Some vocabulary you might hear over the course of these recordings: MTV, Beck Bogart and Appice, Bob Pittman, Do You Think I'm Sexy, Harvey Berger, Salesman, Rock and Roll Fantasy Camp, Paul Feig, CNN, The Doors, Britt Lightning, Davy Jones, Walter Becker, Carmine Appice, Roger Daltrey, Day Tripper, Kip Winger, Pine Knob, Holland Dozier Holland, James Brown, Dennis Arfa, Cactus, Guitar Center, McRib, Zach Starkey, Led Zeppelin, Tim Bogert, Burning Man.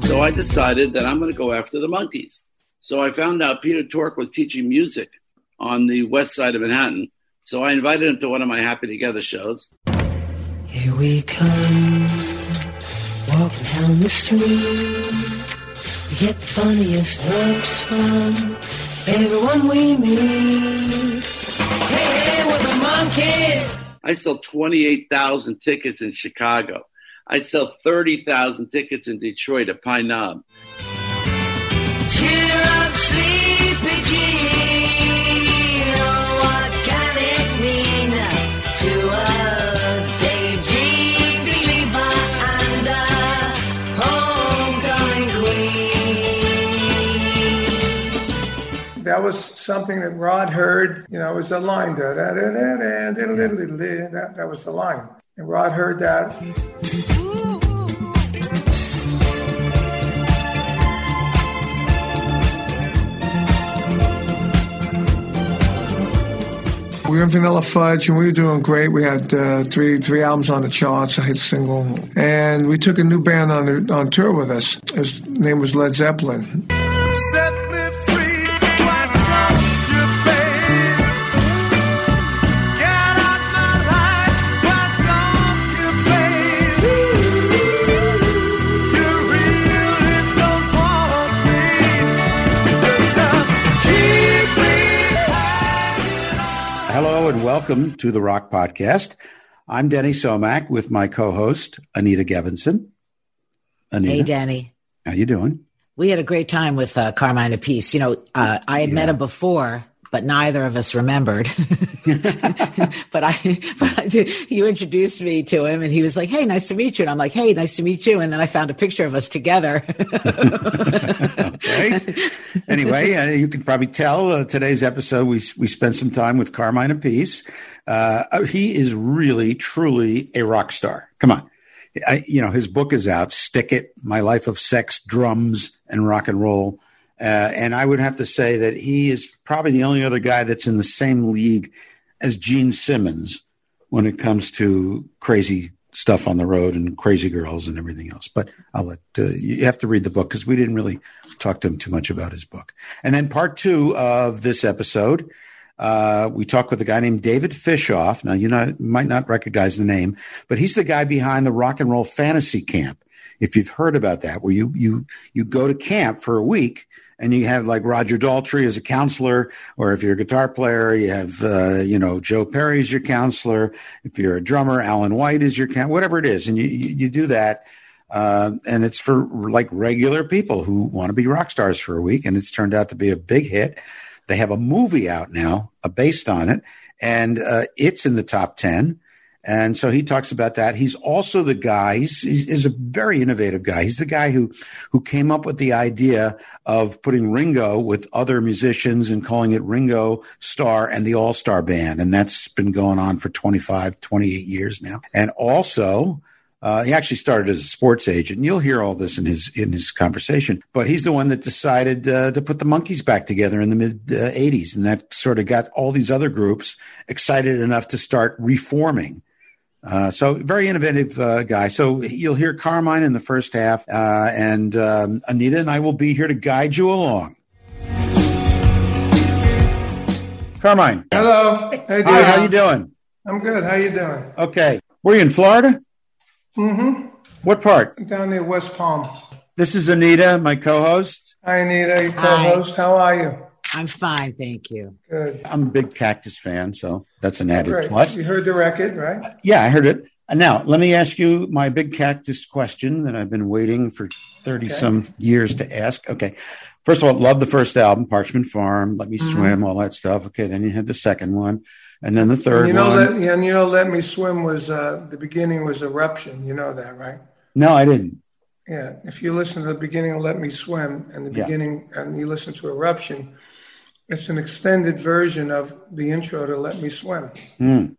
So I decided that I'm going to go after the Monkees. So I found out Peter Tork was teaching music on the west side of Manhattan. So I invited him to one of my Happy Together shows. Here we come, walking down the street. We get the funniest looks from everyone we meet. Hey, we're the Monkees! I sold 28,000 tickets in Chicago. I sell 30,000 tickets in Detroit at Pine Knob. Cheer up, Sleepy G. Oh, what can it mean to a daydream believer and a homecoming queen? That was something that Rod heard. You know, it was the line. Da, da, da, da, da, da, da, da, da, that was the line. And Rod heard that. We were in Vanilla Fudge, and we were doing great. We had three albums on the charts, a hit single. And we took a new band on tour with us. His name was Led Zeppelin. Set me free, watch out, you babe. Get out my life, watch out, you babe. You really don't want me, just keep me hanging on. Hello and welcome to the Rock Podcast. I'm Denny Somach with my co-host, Anita Gevinson. Anita, hey, Denny. How you doing? We had a great time with Carmine Appice. You know, I had met him before, but neither of us remembered. You introduced me to him, and he was like, "Hey, nice to meet you." And I'm like, "Hey, nice to meet you." And then I found a picture of us together. Okay. Anyway, you can probably tell today's episode, we spent some time with Carmine Appice. He is really, truly a rock star. Come on. His book is out, Stick It, My Life of Sex, Drums, and Rock and Roll. And I would have to say that he is probably the only other guy that's in the same league as Gene Simmons when it comes to crazy stuff on the road and crazy girls and everything else. But I'll let you have to read the book because we didn't really talk to him too much about his book. And then part two of this episode, we talk with a guy named David Fishof. Now, might not recognize the name, but he's the guy behind the Rock and Roll Fantasy Camp. If you've heard about that, where you go to camp for a week and you have like Roger Daltrey as a counselor, or if you're a guitar player, you have, Joe Perry as your counselor. If you're a drummer, Alan White is your counselor, whatever it is. And you do that. And it's for like regular people who want to be rock stars for a week. And it's turned out to be a big hit. They have a movie out now based on it, and it's in the top 10. And so he talks about that. He's also the guy, he's a very innovative guy. He's the guy who came up with the idea of putting Ringo with other musicians and calling it Ringo Starr and the All-Star Band. And that's been going on for 28 years now. And also, he actually started as a sports agent. And you'll hear all this in his conversation. But he's the one that decided to put the Monkees back together in the mid-'80s. And that sort of got all these other groups excited enough to start reforming. So very innovative guy. So you'll hear Carmine in the first half. And Anita and I will be here to guide you along. Carmine. Hello. Hey, hi, how you doing? I'm good. How you doing? Okay. Were you in Florida? Mm-hmm. What part? Down near West Palm. This is Anita, my co-host. Hi, Anita, your co-host. Hi. How are you? I'm fine, thank you. Good. I'm a big Cactus fan, so that's an added plus. You heard the record, right? Yeah, I heard it. Now, let me ask you my big Cactus question that I've been waiting for 30-some years to ask. Okay. First of all, love the first album, Parchment Farm, Let Me Swim, all that stuff. Okay, then you had the second one, and then the third one. Let Me Swim was, the beginning was Eruption. You know that, right? No, I didn't. Yeah, if you listen to the beginning of Let Me Swim and the beginning, and you listen to Eruption, it's an extended version of the intro to Let Me Swim. Mm.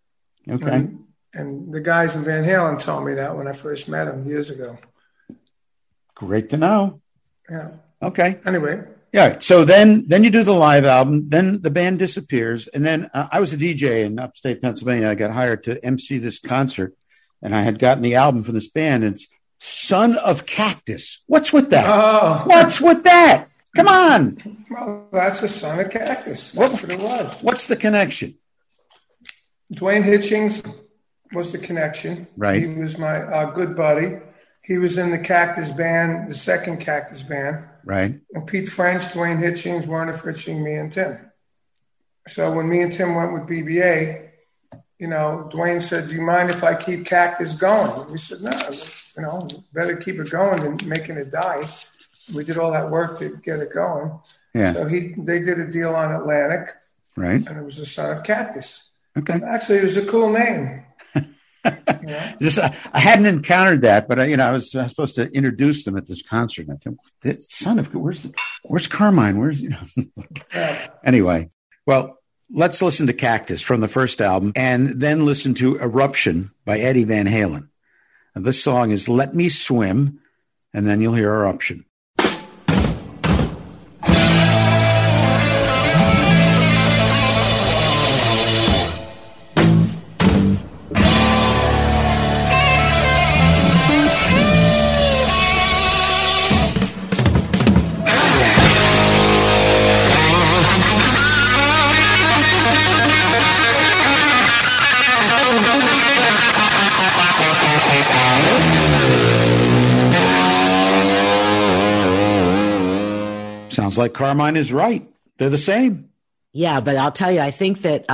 Okay. And the guys in Van Halen told me that when I first met him years ago. Great to know. Yeah. Okay. Anyway. Yeah. So then you do the live album. Then the band disappears. And then I was a DJ in upstate Pennsylvania. I got hired to MC this concert. And I had gotten the album for this band. It's Son of Cactus. What's with that? Oh. What's with that? Come on. Well, that's the Son of Cactus. That's what it was. What's the connection? Dwayne Hitchings was the connection. Right. He was my good buddy. He was in the Cactus band, the second Cactus band. Right. And Pete French, Dwayne Hitchings, Werner Fritsching, me and Tim. So when me and Tim went with BBA, Dwayne said, do you mind if I keep Cactus going? And we said, no, better keep it going than making it die. We did all that work to get it going. Yeah. So they did a deal on Atlantic. Right. And it was the Son of Cactus. Okay. Actually, it was a cool name. Yeah. I hadn't encountered that, but I was supposed to introduce them at this concert. And I thought, where's Carmine? Where's? Anyway, well, let's listen to Cactus from the first album and then listen to Eruption by Eddie Van Halen. And this song is Let Me Swim, and then you'll hear Eruption. Sounds like Carmine is right. They're the same. Yeah, but I'll tell you, I think that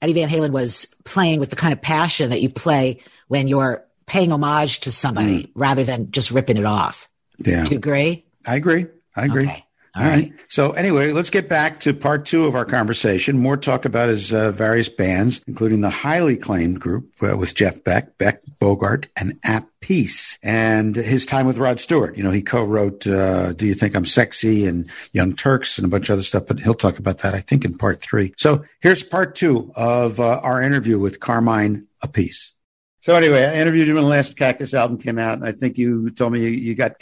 Eddie Van Halen was playing with the kind of passion that you play when you're paying homage to somebody rather than just ripping it off. Yeah. Do you agree? I agree. Okay. All right. So anyway, let's get back to part two of our conversation. More talk about his various bands, including the highly acclaimed group with Jeff Beck, Beck Bogart and Appice, and his time with Rod Stewart. He co-wrote Do You Think I'm Sexy and Young Turks and a bunch of other stuff, but he'll talk about that, I think, in part three. So here's part two of our interview with Carmine Appice. So anyway, I interviewed you when the last Cactus album came out, and I think you told me you got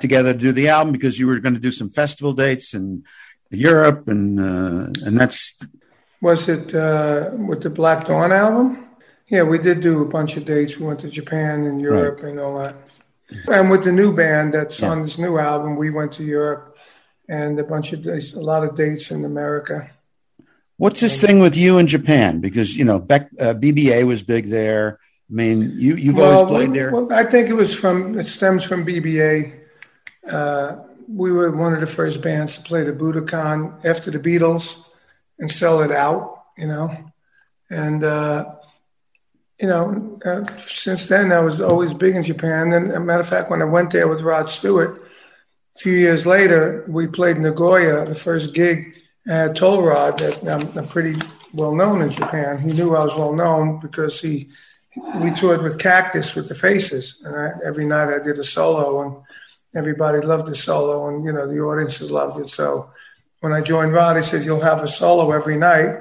together to do the album because you were going to do some festival dates in Europe, and that's... Was it with the Black Dawn album? Yeah, we did do a bunch of dates. We went to Japan and Europe and all that. And with the new band that's on this new album, we went to Europe and a bunch of dates, a lot of dates in America. What's this thing with you in Japan? Because, Beck, BBA was big there. I mean, you've always played there. Well, I think it stems from BBA. We were one of the first bands to play the Budokan after the Beatles and sell it out, And, since then, I was always big in Japan. And as a matter of fact, when I went there with Rod Stewart, 2 years later, we played Nagoya, the first gig. And I told Rod that I'm pretty well known in Japan. He knew I was well known because we toured with Cactus with the Faces, and every night I did a solo, and everybody loved the solo, and the audiences loved it. So when I joined Rod, he said, "You'll have a solo every night,"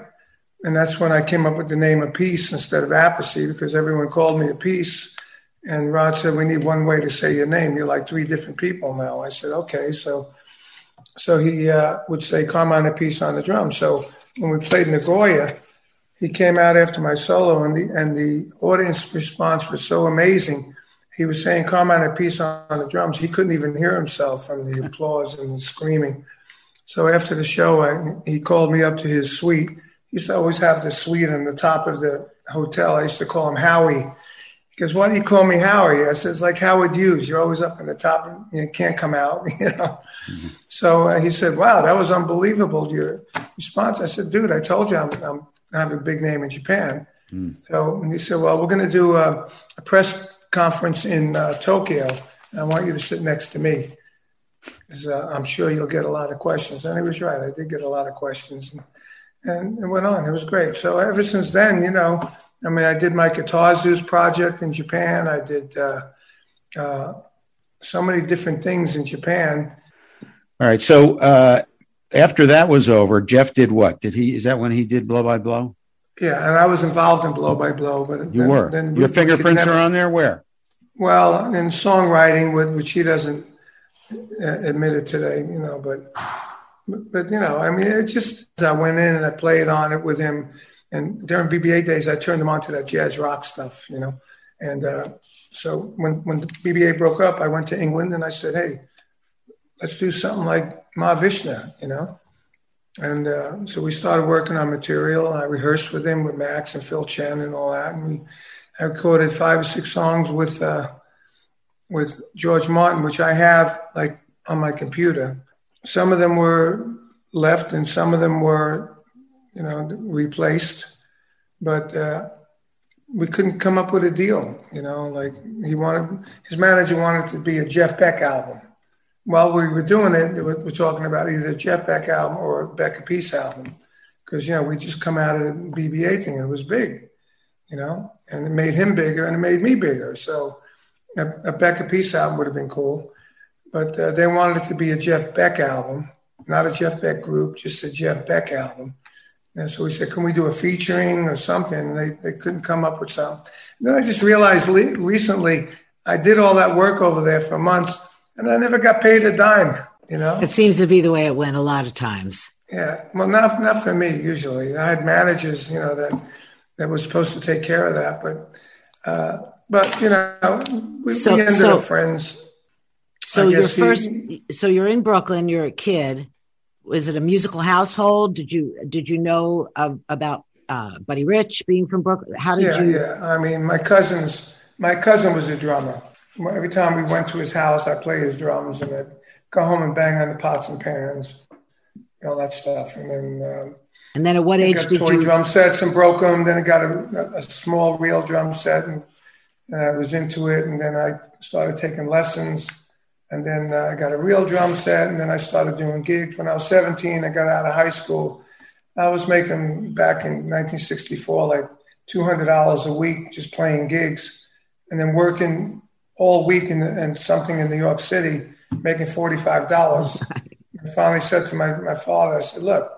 and that's when I came up with the name Appice instead of Appice because everyone called me Appice, and Rod said, "We need one way to say your name. You're like three different people now." I said, "Okay," so he would say Carmine Appice on the drums. So when we played Nagoya, he came out after my solo, and the audience response was so amazing. He was saying Carmine Appice on the drums. He couldn't even hear himself from the applause and the screaming. So after the show, he called me up to his suite. He used to always have the suite on the top of the hotel. I used to call him Howie. He goes, "Why do you call me Howie?" I says, "Like Howard Hughes. You're always up in the top and you can't come out, you know." Mm-hmm. So he said, "Wow, that was unbelievable, your response." I said, "Dude, I told you I have a big name in Japan." Mm. So and he said, "Well, we're going to do a press conference in Tokyo. And I want you to sit next to me. Because I'm sure you'll get a lot of questions." And he was right. I did get a lot of questions. And it went on. It was great. So ever since then, you know, I mean, I did my Guitar Zeus project in Japan. I did so many different things in Japan. All right. So after that was over, Jeff did what? Is that when he did Blow by Blow? Yeah. And I was involved in Blow by Blow. But you were. Then your fingerprints are on there? Where? Well, in songwriting, which he doesn't admit it today, you know, but you know, I mean, it just, I went in and I played on it with him, and during BBA days, I turned him on to that jazz rock stuff, you know, and so when the BBA broke up, I went to England and I said, "Hey, let's do something like Ma Vishnu," you know, and so we started working on material. I rehearsed with him, with Max and Phil Chen and all that, and I recorded 5 or 6 songs with George Martin, which I have like on my computer. Some of them were left and some of them were, you know, replaced, but we couldn't come up with a deal. You know, like his manager wanted it to be a Jeff Beck album. While we were doing it, we were talking about either a Jeff Beck album or a Beck Appice album. Cause you know, we just come out of the BBA thing. It was big, you know, and it made him bigger and it made me bigger. So, a Beck Appice album would have been cool, but they wanted it to be a Jeff Beck album, not a Jeff Beck group, just a Jeff Beck album. And so we said, "Can we do a featuring or something?" And they couldn't come up with something. And then I just realized recently I did all that work over there for months and I never got paid a dime, you know? It seems to be the way it went a lot of times. Yeah. Well, not for me usually. I had managers, you know, that was supposed to take care of that, but you know, we ended up friends. So you're in Brooklyn. You're a kid. Was it a musical household? Did you know about Buddy Rich being from Brooklyn? How did you? Yeah, I mean, my cousin was a drummer. Every time we went to his house, I played his drums, and I'd go home and bang on the pots and pans, all that stuff. And then at what age did you? Toy drum sets and broke them. Then I got a small reel drum set and I was into it, and then I started taking lessons, and then I got a real drum set, and then I started doing gigs. When I was 17, I got out of high school. I was making, back in 1964, like $200 a week just playing gigs, and then working all week in something in New York City, making $45. I finally said to my father, I said, "Look,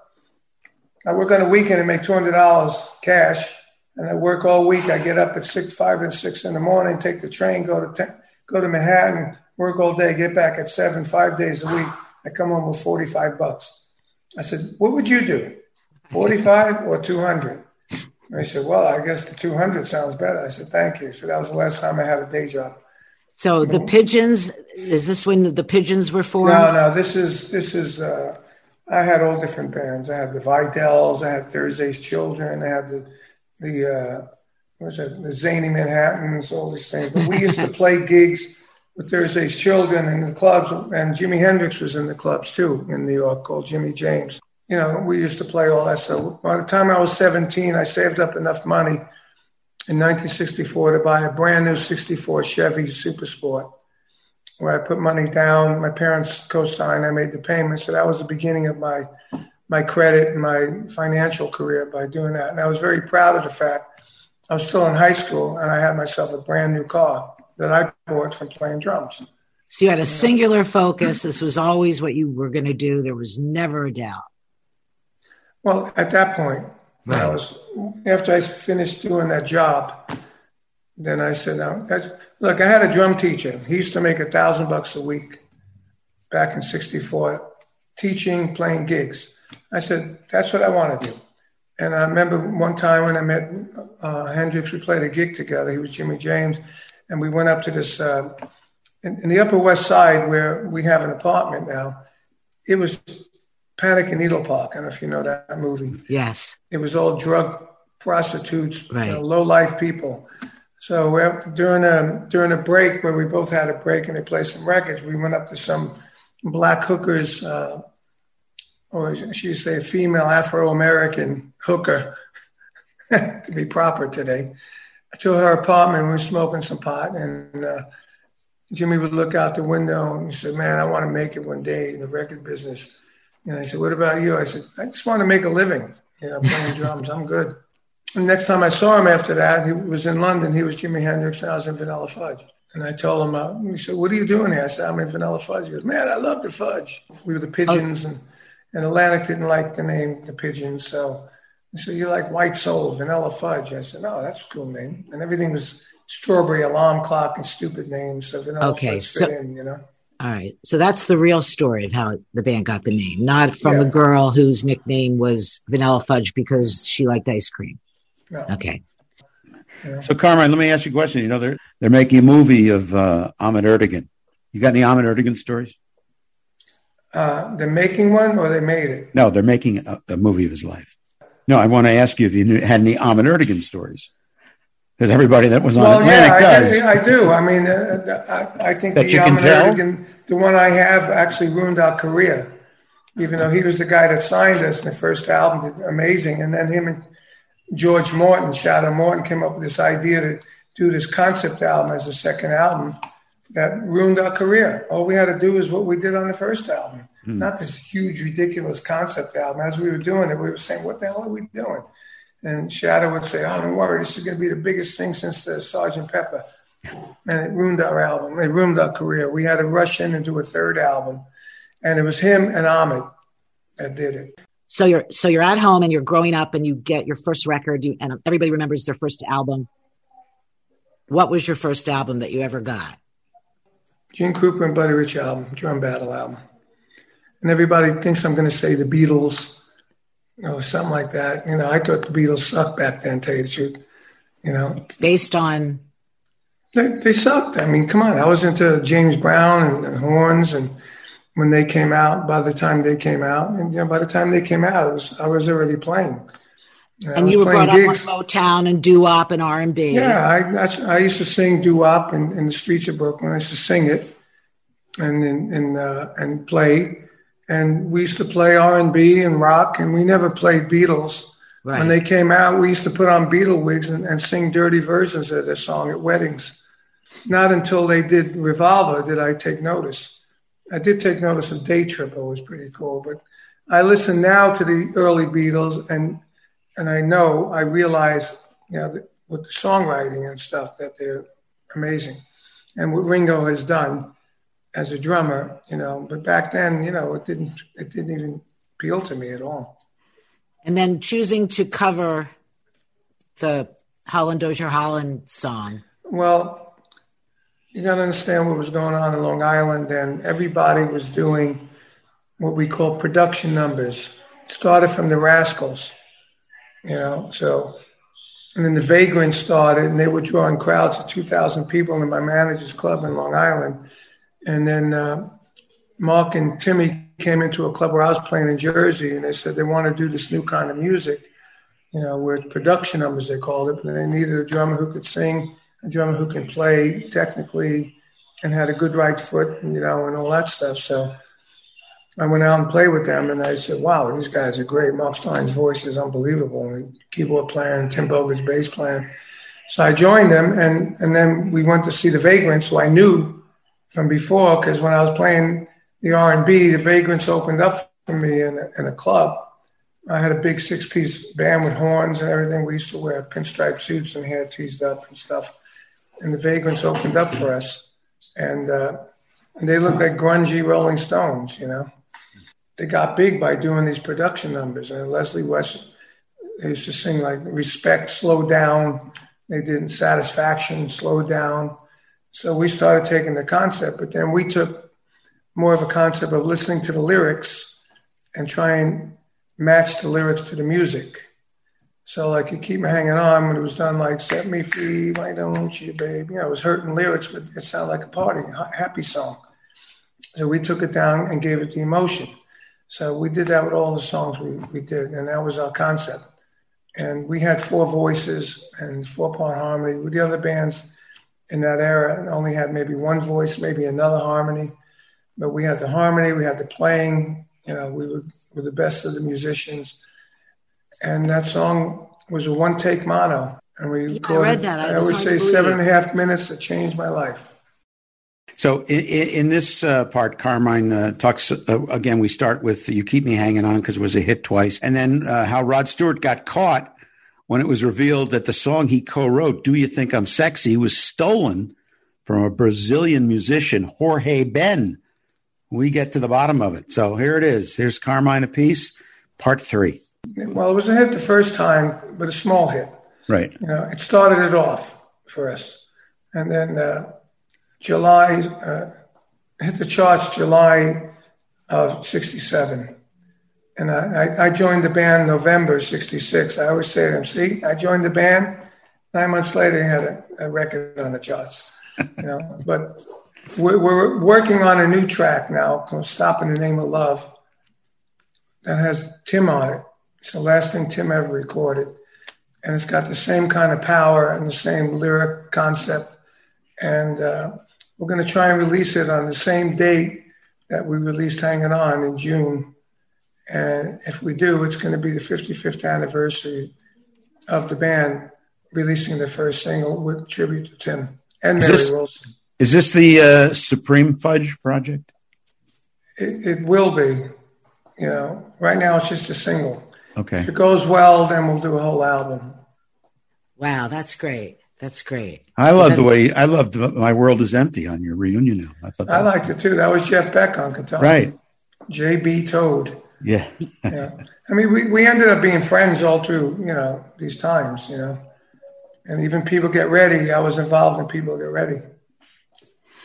I work on a weekend and make $200 cash. And I work all week. I get up at 5 and 6 in the morning, take the train, go to Manhattan, work all day, get back at 7, 5 days a week. I come home with $45. I said, "What would you do? 45 or 200? And he said, "Well, I guess the 200 sounds better." I said, "Thank you." So that was the last time I had a day job. So the Pigeons, is this when the Pigeons were formed? No, this is. I had all different bands. I had the Vidals. I had Thursday's Children. I had the Zany Manhattans, all these things. But we used to play gigs with Thursday's Children in the clubs, and Jimi Hendrix was in the clubs too in New York, called Jimmy James. You know, we used to play all that. So by the time I was 17, I saved up enough money in 1964 to buy a brand new 64 Chevy Super Sport, where I put money down. My parents co-signed. I made the payments. So that was the beginning of my credit and my financial career by doing that. And I was very proud of the fact I was still in high school and I had myself a brand new car that I bought from playing drums. So you had a singular focus. This was always what you were going to do. There was never a doubt. Well, at that point, right. After I finished doing that job, then I said, look, I had a drum teacher. He used to make $1,000 a week back in 64, teaching, playing gigs. I said, that's what I want to do. And I remember one time when I met Hendrix, we played a gig together. He was Jimmy James. And we went up to this, in the Upper West Side where we have an apartment now. It was Panic in Needle Park. I don't know if you know that movie. Yes. It was all drug prostitutes, right, low-life people. So during a break, where we both had a break and they played some records, we went up to some black hookers, or she used to say female Afro-American hooker, to be proper today, to her apartment. We were smoking some pot, and Jimmy would look out the window and he said, "Man, I want to make it one day in the record business." And I said, "What about you?" I said, "I just want to make a living, playing drums. I'm good." And next time I saw him after that, he was in London. He was Jimi Hendrix and I was in Vanilla Fudge. And I told him, he said, "What are you doing here?" I said, "I'm in Vanilla Fudge." He goes, "Man, I love the Fudge." We were the Pigeons, and Atlantic didn't like the name the Pigeons. So he said, "You like White Soul, Vanilla Fudge." I said, "No, that's a cool name." And everything was Strawberry Alarm Clock and stupid names. So Vanilla Fudge fit in, All right. So that's the real story of how the band got the name, not from a girl whose nickname was Vanilla Fudge because she liked ice cream. No. Okay. Yeah. So, Carmine, let me ask you a question. They're making a movie of Ahmet Ertegun. You got any Ahmet Ertegun stories? They're making one, or they made it? No, they're making a movie of his life. No, I want to ask you if you had any Ahmet Ertegun stories. Because everybody that was on Atlantic does. I do. I mean, I think that the Ertegun, the one I have, actually ruined our career. Even though he was the guy that signed us in the first album, did amazing, and then him and George Morton, Shadow Morton, came up with this idea to do this concept album as a second album that ruined our career. All we had to do is what we did on the first album, not this huge, ridiculous concept album. As we were doing it, we were saying, "What the hell are we doing?" And Shadow would say, "Oh, don't worry, this is going to be the biggest thing since the Sgt. Pepper." And it ruined our album. It ruined our career. We had to rush in and do a third album. And it was him and Ahmet that did it. So you're at home and you're growing up and you get your first record, and everybody remembers their first album. What was your first album that you ever got? Gene Krupa and Buddy Rich album, Drum Battle album. And everybody thinks I'm going to say the Beatles, or something like that. I thought the Beatles sucked back then, to tell you the truth. Based on? They sucked. I mean, come on. I was into James Brown and horns, and when they came out, by the time they came out, I was already playing. And you were brought up on Motown and doo-wop and R&B. Yeah, I used to sing doo-wop in the streets of Brooklyn. I used to sing it and play. And we used to play R&B and rock, and we never played Beatles. Right. When they came out, we used to put on Beatle wigs and sing dirty versions of their song at weddings. Not until they did Revolver did I take notice. I did take notice of Day Tripper, was pretty cool. But I listen now to the early Beatles, and I realize, with the songwriting and stuff, that they're amazing. And what Ringo has done as a drummer, but back then, it didn't even appeal to me at all. And then choosing to cover the Holland Dozier Holland song. Well, you got to understand what was going on in Long Island, and everybody was doing what we call production numbers. It started from the Rascals, and then the Vagrants started, and they were drawing crowds of 2,000 people in my manager's club in Long Island. And then Mark and Timmy came into a club where I was playing in Jersey, and they said they want to do this new kind of music, with production numbers, they called it. But they needed a drummer who could sing, a drummer who can play technically, and had a good right foot, and all that stuff. So I went out and played with them, and I said, "Wow, these guys are great. Mark Stein's voice is unbelievable, and keyboard playing, Tim Bogert's bass playing." So I joined them, and then we went to see the Vagrants, so I knew from before, because when I was playing the R&B, the Vagrants opened up for me in a club. I had a big 6-piece band with horns and everything. We used to wear pinstripe suits and hair teased up and stuff. And the Vagrants opened up for us. And they looked like grungy Rolling Stones, They got big by doing these production numbers. And Leslie West used to sing like Respect, Slow Down. They did Satisfaction, Slow Down. So we started taking the concept, but then we took more of a concept of listening to the lyrics and try and match the lyrics to the music. So like You Keep Me Hanging On, when it was done like "Set Me Free, Why Don't You, Babe?" It was hurting lyrics, but it sounded like a party, happy song. So we took it down and gave it the emotion. So we did that with all the songs we did, and that was our concept. And we had four voices and four-part harmony. With the other bands in that era, only had maybe one voice, maybe another harmony. But we had the harmony, we had the playing, you know, we were the best of the musicians. And that song was a one-take mono. And we recorded, I read that. I would say 7.5 minutes that changed my life. So in this part, Carmine talks, again, we start with You Keep Me Hanging On because it was a hit twice. And then how Rod Stewart got caught when it was revealed that the song he co-wrote, Do You Think I'm Sexy, was stolen from a Brazilian musician, Jorge Ben. We get to the bottom of it. So here it is. Here's Carmine Appice, part 3. Well, it was a hit the first time, but a small hit. Right. You know, it started it off for us. And then... July, hit the charts July of 67. And I joined the band November 66. I always say to them, see, I joined the band. 9 months later, I had a record on the charts. You know, but we're working on a new track now called Stop in the Name of Love that has Tim on it. It's the last thing Tim ever recorded. And it's got the same kind of power and the same lyric concept. And we're going to try and release it on the same date that we released Hanging On in June. And if we do, it's going to be the 55th anniversary of the band releasing the first single with tribute to Tim and Mary Wilson. Is this the Supreme Fudge project? It will be. You know, right now it's just a single. Okay. If it goes well, then we'll do a whole album. Wow, that's great. That's great. I loved My World Is Empty on your reunion album. I liked it too. That was Jeff Beck on guitar. Right. JB Toad. Yeah. Yeah. I mean, we ended up being friends all through, you know, these times, you know, and even People Get Ready. I was involved in People Get Ready.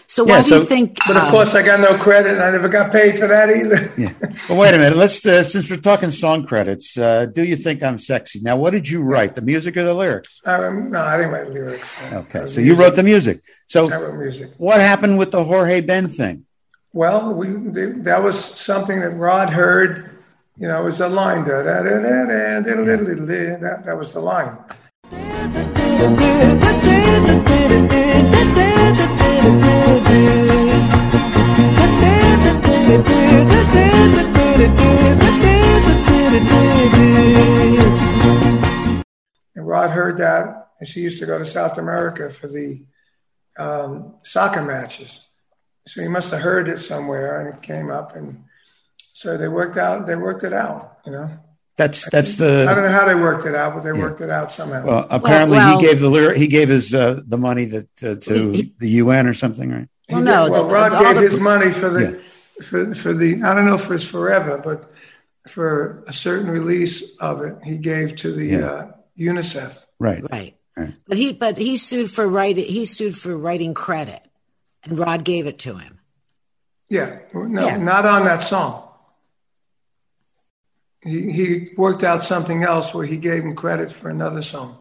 So do you think? But of course I got no credit and I never got paid for that either. Yeah. Well, wait a minute. Let's, since we're talking song credits, Do You Think I'm Sexy? Now, what did you write? The music or the lyrics? No, I didn't write lyrics. Okay. So music. You wrote the music. So I wrote music. What happened with the Jorge Ben thing? Well, that was something that Rod heard. You know, it was the line. Da, da, da, da, da, da, da, da, da, that was the line. And Rod heard that, and she used to go to South America for the soccer matches. So he must have heard it somewhere, and it came up, and so they worked it out, you know. I don't know how they worked it out, but they worked it out somehow. Well, apparently he gave his the money to the UN or something, right? Well, Rod gave his money for the I don't know if it's forever, but for a certain release of it, he gave to the UNICEF. Right. But he sued for writing. He sued for writing credit, and Rod gave it to him. Yeah, not on that song. He worked out something else where he gave him credit for another song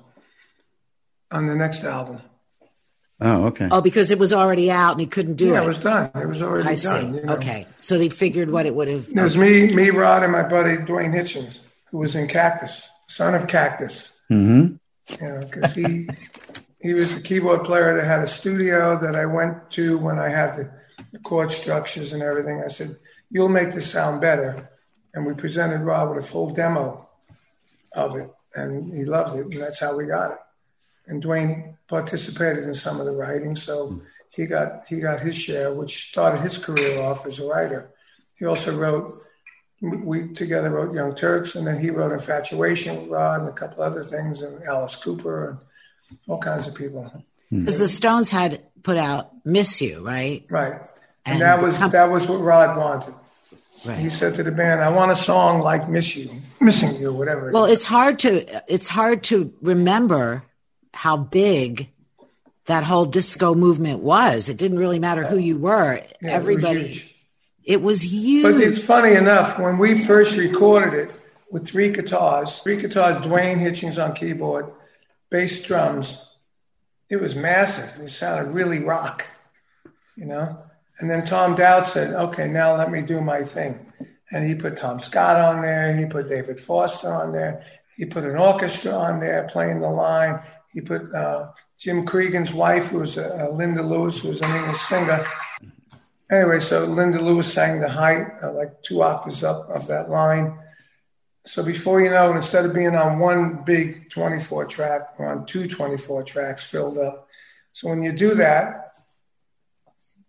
on the next album. Oh, okay. Oh, because it was already out and he couldn't do it. Yeah, it was done. It was already done. You know? Okay. So they figured what it would have. It was me, Rod, and my buddy Dwayne Hitchens, who was in Cactus, son of Cactus. Mm-hmm. You know, because he was the keyboard player that had a studio that I went to when I had the chord structures and everything. I said, "You'll make this sound better." And we presented Rob with a full demo of it, and he loved it, and that's how we got it. And Dwayne participated in some of the writing, so he got his share, which started his career off as a writer. He also wrote, we together wrote Young Turks, and then he wrote Infatuation with Rod and a couple other things, and Alice Cooper and all kinds of people. Because the Stones had put out Miss You, right? Right. And that was what Rod wanted. Right. He said to the band, "I want a song like Miss You, Missing You, whatever." Well, it's hard to remember how big that whole disco movement was. It didn't really matter who you were. Yeah, everybody, it was huge. But it's funny enough, when we first recorded it with three guitars, Dwayne Hitchings on keyboard, bass, drums, it was massive. It sounded really rock, you know. And then Tom Dowd said, "Okay, now let me do my thing." And he put Tom Scott on there. He put David Foster on there. He put an orchestra on there playing the line. He put Jim Cregan's wife, who was Linda Lewis, who was an English singer. Anyway, so Linda Lewis sang the high, like two octaves up of that line. So before you know it, instead of being on one big 24-track, we're on two 24-tracks filled up. So when you do that,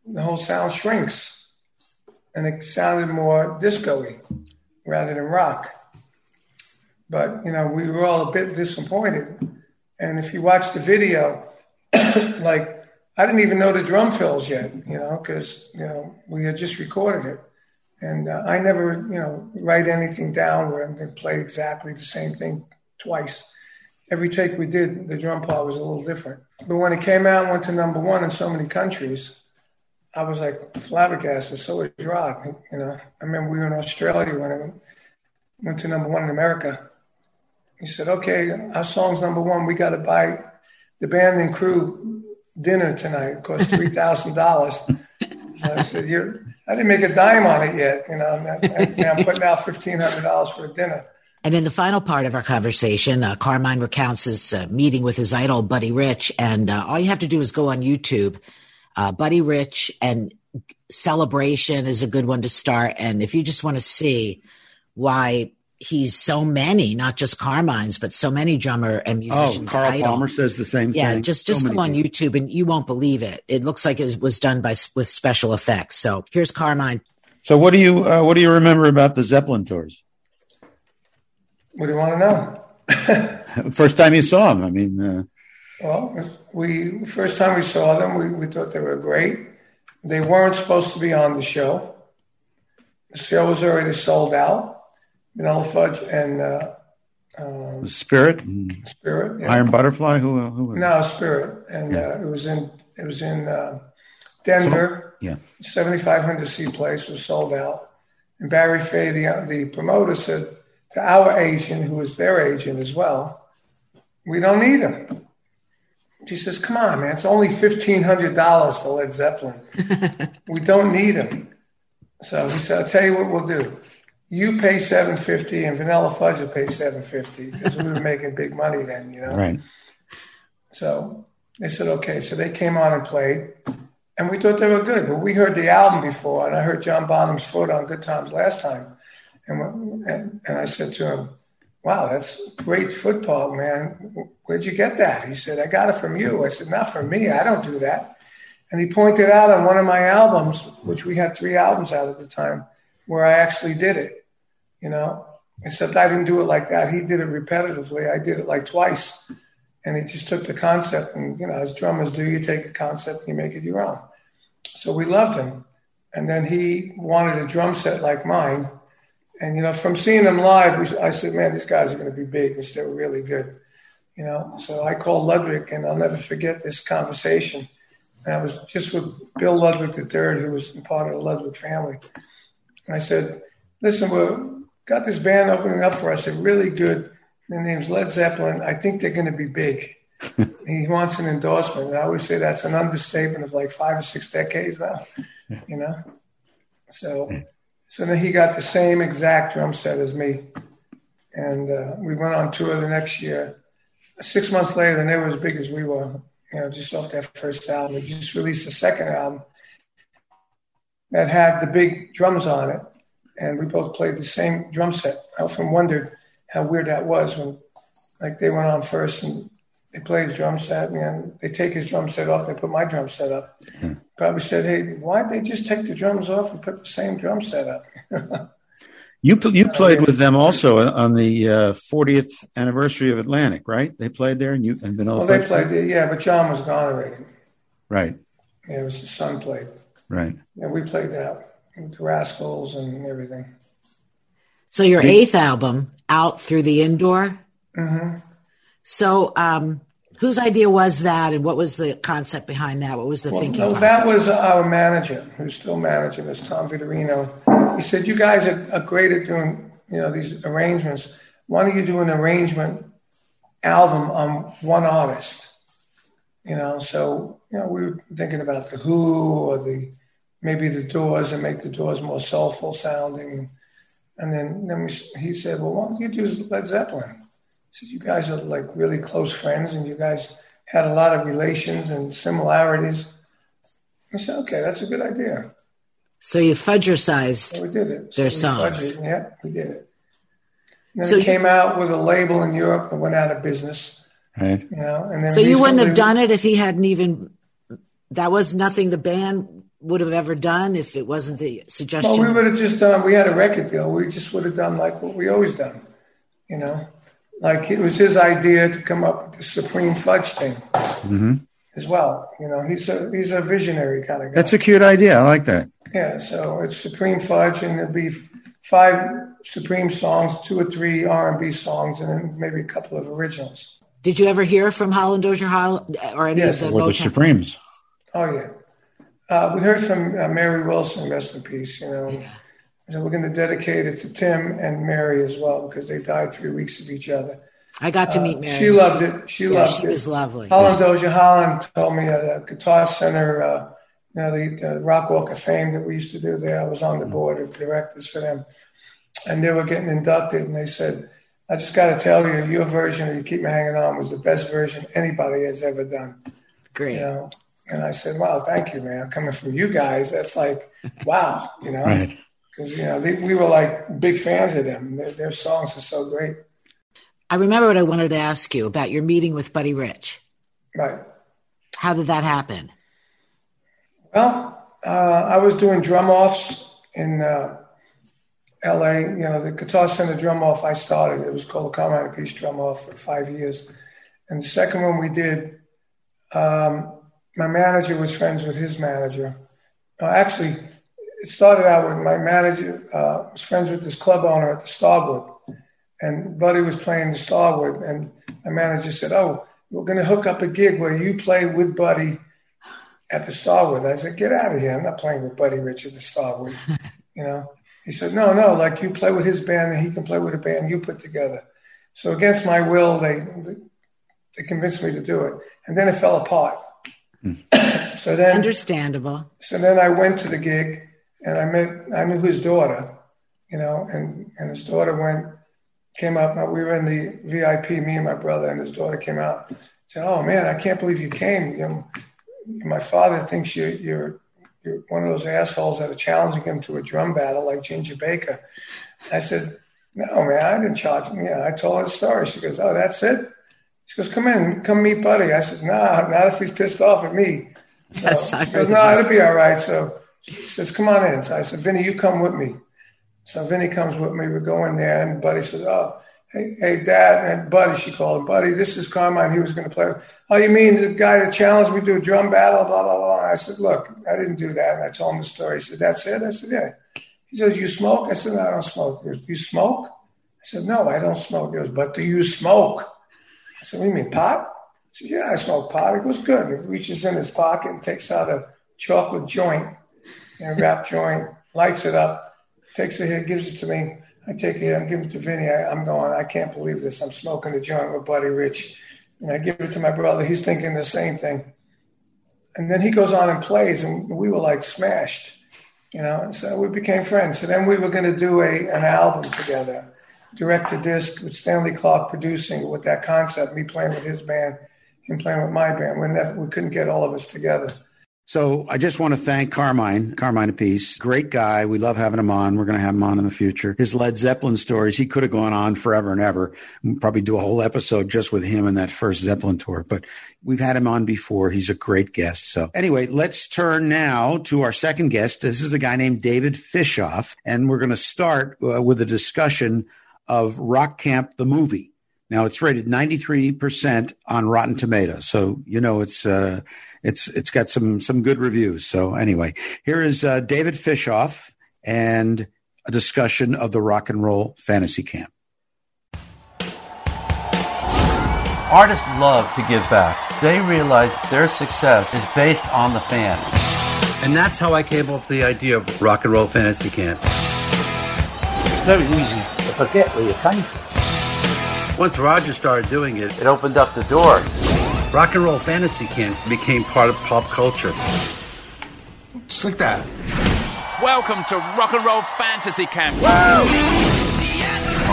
the whole sound shrinks. And it sounded more disco-y rather than rock. But, you know, we were all a bit disappointed. And if you watch the video, like, I didn't even know the drum fills yet, you know, because, you know, we had just recorded it. And I never, you know, write anything down where I'm going to play exactly the same thing twice. Every take we did, the drum part was a little different. But when it came out and went to number one in so many countries, I was like flabbergasted. So was Rod. You know, I remember we were in Australia when it went to number one in America. He said, okay, our song's number one. We got to buy the band and crew dinner tonight. It cost $3,000. So I said, I didn't make a dime on it yet. You know, I'm putting out $1,500 for a dinner. And in the final part of our conversation, Carmine recounts his meeting with his idol, Buddy Rich. And all you have to do is go on YouTube, Buddy Rich, and Celebration is a good one to start. And if you just want to see why he's so many, not just Carmine's, but so many drummer and musicians. Oh, Carl idol. Palmer says the same thing. Yeah, just so go on YouTube and you won't believe it. It looks like it was done with special effects. So here's Carmine. So what do you remember about the Zeppelin tours? What do you want to know? First time you saw them. I mean, first time we saw them, we thought they were great. They weren't supposed to be on the show. The show was already sold out. Vanilla Fudge and Spirit, yeah. Iron Butterfly. Who Spirit, and yeah. It was in Denver. So, yeah, 7,500 seat place was sold out. And Barry Fay, the promoter, said to our agent, who was their agent as well, "We don't need him." She says, "Come on, man! It's only $1,500 for Led Zeppelin. We don't need him." So he said, "I'll tell you what we'll do. You pay $750 and Vanilla Fudge will pay $750 because we were making big money then, you know. Right. So they said, okay. So they came on and played, and we thought they were good. But we heard the album before, and I heard John Bonham's Foot on Good Times last time, and I said to him, "Wow, that's a great foot part, man. Where'd you get that?" He said, "I got it from you." I said, "Not from me. I don't do that." And he pointed out on one of my albums, which we had 3 albums out at the time, where I actually did it, you know, except I didn't do it like that. He did it repetitively. I did it like twice. And he just took the concept and, you know, as drummers do, you take a concept and you make it your own. So we loved him. And then he wanted a drum set like mine. And, you know, from seeing him live, I said, man, these guys are going to be big, which they were really good. You know, so I called Ludwig, and I'll never forget this conversation. And I was just with Bill Ludwig III, who was part of the Ludwig family. I said, listen, we've got this band opening up for us. They're really good. Their name's Led Zeppelin. I think they're going to be big. He wants an endorsement. And I always say that's an understatement of like 5 or 6 decades now, you know. So then he got the same exact drum set as me. And we went on tour the next year. 6 months later, and they were as big as we were, you know, just off that first album. We just released a second album that had the big drums on it, and we both played the same drum set. I often wondered how weird that was when, like, they went on first and they played his drum set, and they take his drum set off, and they put my drum set up. Mm-hmm. Probably said, hey, why'd they just take the drums off and put the same drum set up? You played with them also on the 40th anniversary of Atlantic, right? They played there, and you and Vanilla Fudge. Well, they played there, yeah, but John was gone already. Right. Yeah, it was his son played. Right. Yeah, we played that with Rascals and everything. So your 8th album, Out Through the Indoor. Mm-hmm. So whose idea was that, and what was the concept behind that? What was the thinking? No, that was our manager, who's still managing us, Tom Vitorino. He said, you guys are great at doing, you know, these arrangements. Why don't you do an arrangement album on one artist? You know, so, you know, we were thinking about the Who or maybe the Doors, and make the Doors more soulful sounding. And then he said, well, why don't you do Led Zeppelin? I said, you guys are like really close friends and you guys had a lot of relations and similarities. I said, okay, that's a good idea. So you fudgercized their songs. Yeah, we did it. And then it came out with a label in Europe and went out of business. Right. You know, and then so you wouldn't have done it if he hadn't even, that was nothing the band would have ever done if it wasn't the suggestion. Well, we would have just done, we had a record deal. We just would have done like what we always done, you know, like it was his idea to come up with the Supreme Fudge thing as well. You know, he's a visionary kind of guy. That's a cute idea. I like that. Yeah. So it's Supreme Fudge and it'd be 5 Supreme songs, 2 or 3 R&B songs, and then maybe a couple of originals. Did you ever hear from Holland Dozier Holland or any of the Supremes? Oh, yeah. We heard from Mary Wilson, rest in peace, you know. Yeah. So we're going to dedicate it to Tim and Mary as well because they died 3 weeks of each other. I got to meet Mary. She loved it. She was lovely. Holland Dozier Holland told me at a guitar center, you know, the Rock Walk of Fame that we used to do there. I was on the board of directors for them. And they were getting inducted, and they said, I just got to tell you, your version of You Keep Me Hanging On was the best version anybody has ever done. Great. You know? And I said, wow, thank you, man. Coming from you guys, that's like, wow, you know? Because, you know, we were like big fans of them. Their songs are so great. I remember what I wanted to ask you about your meeting with Buddy Rich. Right. How did that happen? Well, I was doing drum-offs in L.A. You know, the Guitar Center drum-off I started. It was called the Carmine Appice drum-off for 5 years. And the second one we did... my manager was friends with his manager. Actually, it started out with my manager was friends with this club owner at the Starwood. And Buddy was playing the Starwood. And my manager said, oh, we're going to hook up a gig where you play with Buddy at the Starwood. I said, get out of here. I'm not playing with Buddy Rich at the Starwood. You know? He said, no, like you play with his band and he can play with a band you put together. So against my will, they convinced me to do it. And then it fell apart. Understandable. So then I went to the gig and I knew his daughter, you know, and his daughter came up. We were in the VIP, me and my brother, and his daughter came out and said, oh man, I can't believe you came. You know, my father thinks you're one of those assholes that are challenging him to a drum battle like Ginger Baker. I said, no man, I didn't challenge him. Yeah, I told her the story. She goes, oh, that's it? She goes, come meet Buddy. I said, nah, not if he's pissed off at me. So she goes, no, it'll be all right. So she says, come on in. So I said, Vinny, you come with me. So Vinny comes with me. We go in there, and Buddy says, oh, hey, Dad. And Buddy, she called him, Buddy, this is Carmine. He was going to play. Oh, you mean the guy that challenged me to a drum battle, blah, blah, blah. I said, look, I didn't do that. And I told him the story. He said, that's it? I said, yeah. He says, you smoke? I said, no, I don't smoke. He goes, you smoke? I said, no, I don't smoke. He goes, but do you smoke? I said, what do you mean, pot? I said, yeah, I smoke pot. He goes, good. He reaches in his pocket and takes out a chocolate joint, and wrap joint, lights it up, takes it here, gives it to me. I take it here, I'm giving it to Vinny. I'm going, I can't believe this. I'm smoking a joint with Buddy Rich. And I give it to my brother. He's thinking the same thing. And then he goes on and plays, and we were like smashed, you know. And so we became friends. So then we were going to do an album together. Direct to disc with Stanley Clark producing, with that concept, me playing with his band, him playing with my band. We couldn't get all of us together. So I just want to thank Carmine Appice. Great guy. We love having him on. We're going to have him on in the future. His Led Zeppelin stories, he could have gone on forever and ever. We'll probably do a whole episode just with him and that first Zeppelin tour. But we've had him on before. He's a great guest. So anyway, let's turn now to our second guest. This is a guy named David Fishof. And we're going to start with a discussion of Rock Camp, the movie. Now it's rated 93% on Rotten Tomatoes. So, you know, it's got some good reviews. So anyway, here is David Fishof and a discussion of the Rock and Roll Fantasy Camp. Artists love to give back. They realize their success is based on the fans. And that's how I came up with the idea of Rock and Roll Fantasy Camp. It's very easy. Forget where you came from. Once Roger started doing it, it opened up the door. Rock and Roll Fantasy Camp became part of pop culture. Just like that. Welcome to Rock and Roll Fantasy Camp. Woo!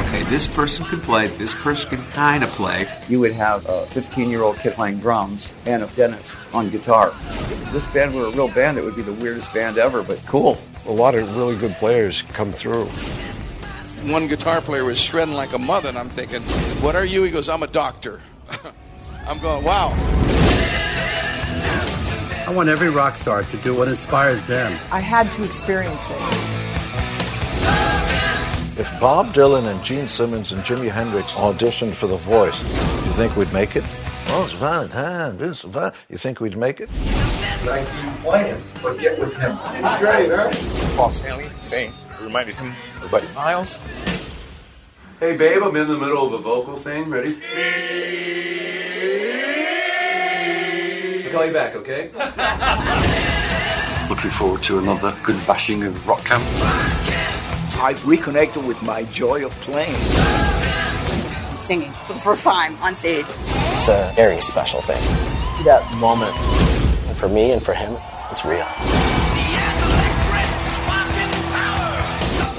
Okay, this person can play, this person can kind of play. You would have a 15-year-old kid playing drums and a dentist on guitar. If this band were a real band, it would be the weirdest band ever, but cool. A lot of really good players come through. One guitar player was shredding like a mother, and I'm thinking, what are you? He goes, I'm a doctor. I'm going, wow. I want every rock star to do what inspires them. I had to experience it. If Bob Dylan and Gene Simmons and Jimi Hendrix auditioned for The Voice, you think we'd make it? Oh, it's Valentine, this is Valentine. You think we'd make it? I see you playing, but get with him. It's great, huh? Paul Stanley, same. Reminded him of Buddy Miles. Hey, babe, I'm in the middle of a vocal thing. Ready? I'll call you back, okay? Looking forward to another good bashing of rock camp. I've reconnected with my joy of playing. I'm singing for the first time on stage. It's a very special thing. That moment, for me and for him, it's real.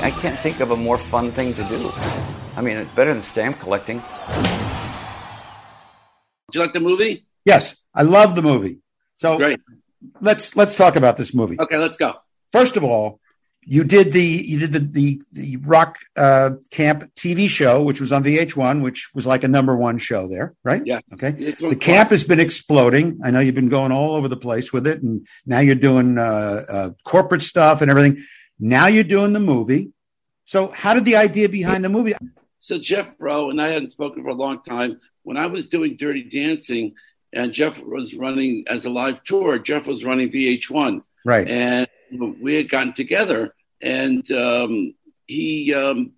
I can't think of a more fun thing to do. I mean, it's better than stamp collecting. Did you like the movie? Yes, I love the movie. So great. Let's talk about this movie. Okay, let's go. First of all, you did the rock camp TV show, which was on VH1, which was like a number one show there, right? Yeah. Okay. The camp has been exploding. I know you've been going all over the place with it, and now you're doing corporate stuff and everything. Now you're doing the movie. So how did the idea behind the movie? So Jeff Bro and I hadn't spoken for a long time. When I was doing Dirty Dancing and Jeff was running as a live tour, Jeff was running VH1. Right. And we had gotten together and basically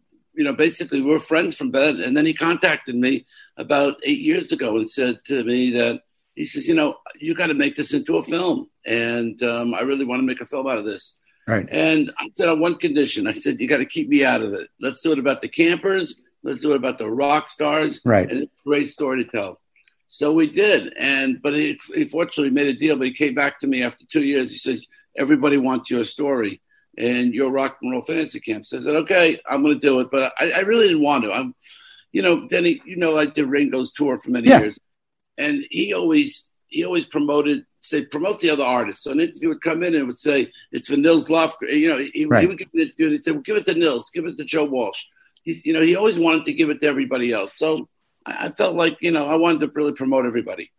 we were friends from bed. And then he contacted me about 8 years ago and said to me that, he says, you got to make this into a film. And I really want to make a film out of this. Right. And I said, on one condition, I said, you got to keep me out of it. Let's do it about the campers. Let's do it about the rock stars. Right. And it's a great story to tell. So we did. But he fortunately made a deal, but he came back to me after 2 years. He says, everybody wants your story and your Rock and Roll Fantasy Camp. So I said, okay, I'm going to do it. But I really didn't want to. Denny, I did Ringo's tour for many years. And he always promoted, say, promote the other artists. So an interview would come in and would say, it's for Nils Lofgren. He would give an interview. They said, well, give it to Nils, give it to Joe Walsh. He always wanted to give it to everybody else. So I felt like, I wanted to really promote everybody.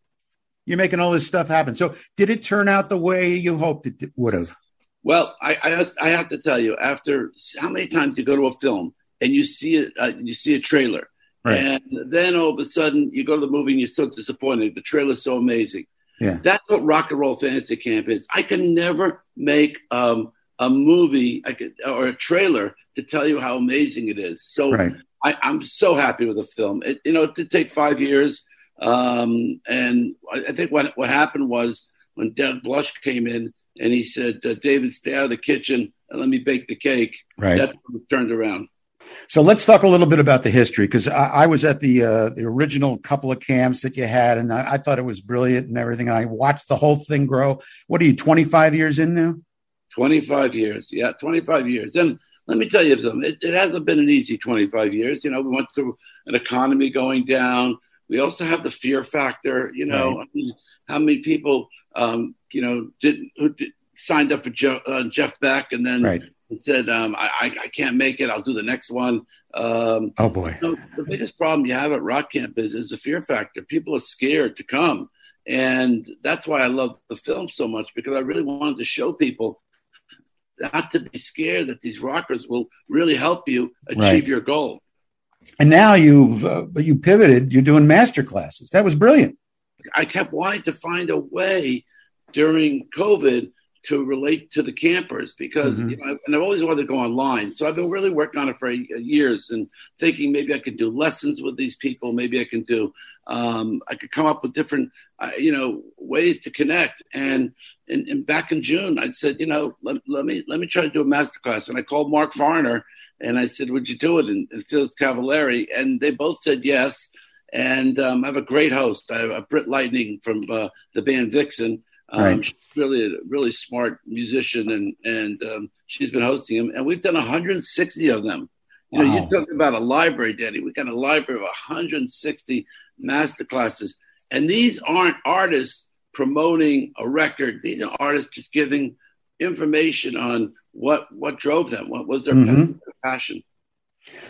You're making all this stuff happen. So did it turn out the way you hoped it would have? Well, I have to tell you, after how many times you go to a film and you see a trailer, right, and then all of a sudden you go to the movie and you're so disappointed. The trailer's so amazing. Yeah. That's what Rock and Roll Fantasy Camp is. I can never make a movie or a trailer to tell you how amazing it is. So right. I'm so happy with the film. It did take 5 years. And I think what happened was when Doug Blush came in and he said, David, stay out of the kitchen and let me bake the cake. Right. That's when it turned around. So let's talk a little bit about the history, because I was at the original couple of camps that you had, and I thought it was brilliant and everything. And I watched the whole thing grow. What are you, 25 years in now? 25 years. Yeah, 25 years. And let me tell you something. It hasn't been an easy 25 years. We went through an economy going down. We also have the fear factor. Right. I mean, how many people, signed up for Jeff Beck and then right. – and said, I can't make it. I'll do the next one. Oh, boy. The biggest problem you have at Rock Camp is the fear factor. People are scared to come. And that's why I love the film so much, because I really wanted to show people not to be scared, that these rockers will really help you achieve right. your goal. And now you pivoted. You're doing master classes. That was brilliant. I kept wanting to find a way during COVID to relate to the campers, because mm-hmm. And I've always wanted to go online. So I've been really working on it for years and thinking maybe I could do lessons with these people. Maybe I can do, I could come up with different, ways to connect. And back in June, I said, let me try to do a masterclass. And I called Mark Farner and I said, would you do it? And Phil Cavallari. And they both said yes. And I have a great host. I have Britt Lightning from the band Vixen. Right. Really, really smart musician, and she's been hosting them, and we've done 160 of them. Wow. You know, you talk about a library, Denny. We've got a library of 160 masterclasses, and these aren't artists promoting a record. These are artists just giving information on what drove them, what was their passion.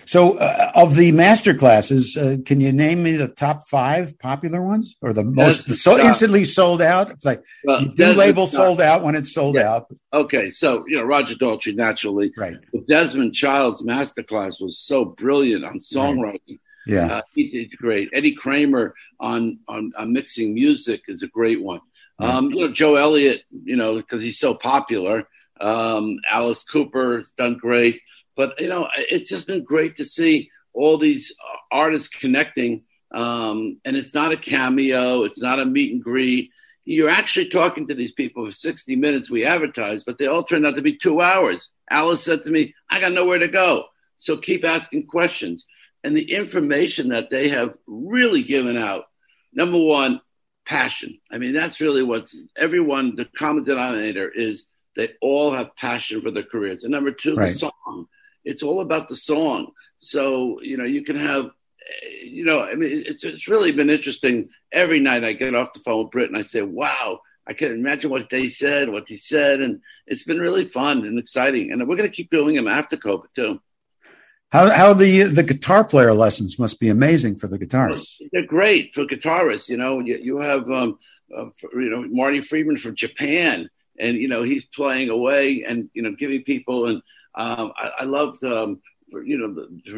So, of the master classes, can you name me the top five popular ones, or the most instantly sold out? It's like you do label sold out when it's sold out. Okay, so Roger Daltrey, naturally, right? Desmond Child's masterclass was so brilliant on songwriting. Right. Yeah, he did great. Eddie Kramer on mixing music is a great one. Right. Joe Elliott, because he's so popular. Alice Cooper's done great. But, it's just been great to see all these artists connecting. And it's not a cameo. It's not a meet and greet. You're actually talking to these people for 60 minutes. We advertise, but they all turned out to be 2 hours. Alice said to me, I got nowhere to go. So keep asking questions. And the information that they have really given out, number one, passion. I mean, that's really the common denominator is they all have passion for their careers. And number two, the song. It's all about the song. So, you can have, it's really been interesting. Every night I get off the phone with Britt and I say, wow, I can't imagine what they said, what he said. And it's been really fun and exciting. And we're going to keep doing them after COVID too. How the guitar player lessons must be amazing for the guitarists. They're great for guitarists. You have, Marty Friedman from Japan and, he's playing away and, giving people and, I loved, for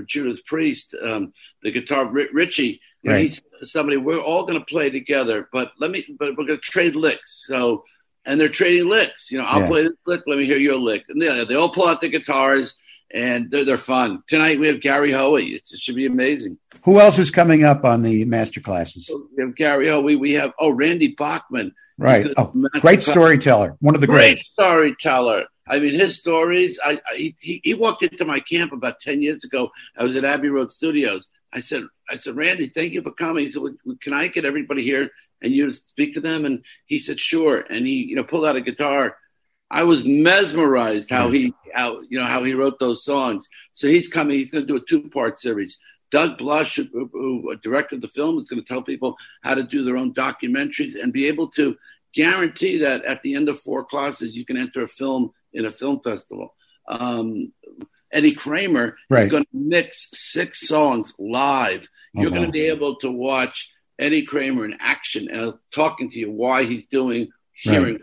Judas Priest, the guitar Richie. He's somebody we're all going to play together, but we're going to trade licks. So, and they're trading licks. I'll play this lick. Let me hear your lick. And they all pull out the guitars, and they're fun. Tonight we have Gary Hoey. It should be amazing. Who else is coming up on the master classes? So we have Gary Hoey. We have Randy Bachman. Right. Great storyteller. One of the greatest. Great storyteller. I mean, his stories, he walked into my camp about 10 years ago. I was at Abbey Road Studios. I said, Randy, thank you for coming. He said, well, can I get everybody here and you speak to them? And he said, sure. And he, pulled out a guitar. I was mesmerized how he wrote those songs. So he's coming. He's going to do a 2-part series. Doug Blush, who directed the film, is going to tell people how to do their own documentaries and be able to guarantee that at the end of 4 classes, you can enter a film in a film festival. Eddie Kramer is going to mix 6 songs live. You're going to be able to watch Eddie Kramer in action and talking to you why he's doing, hearing.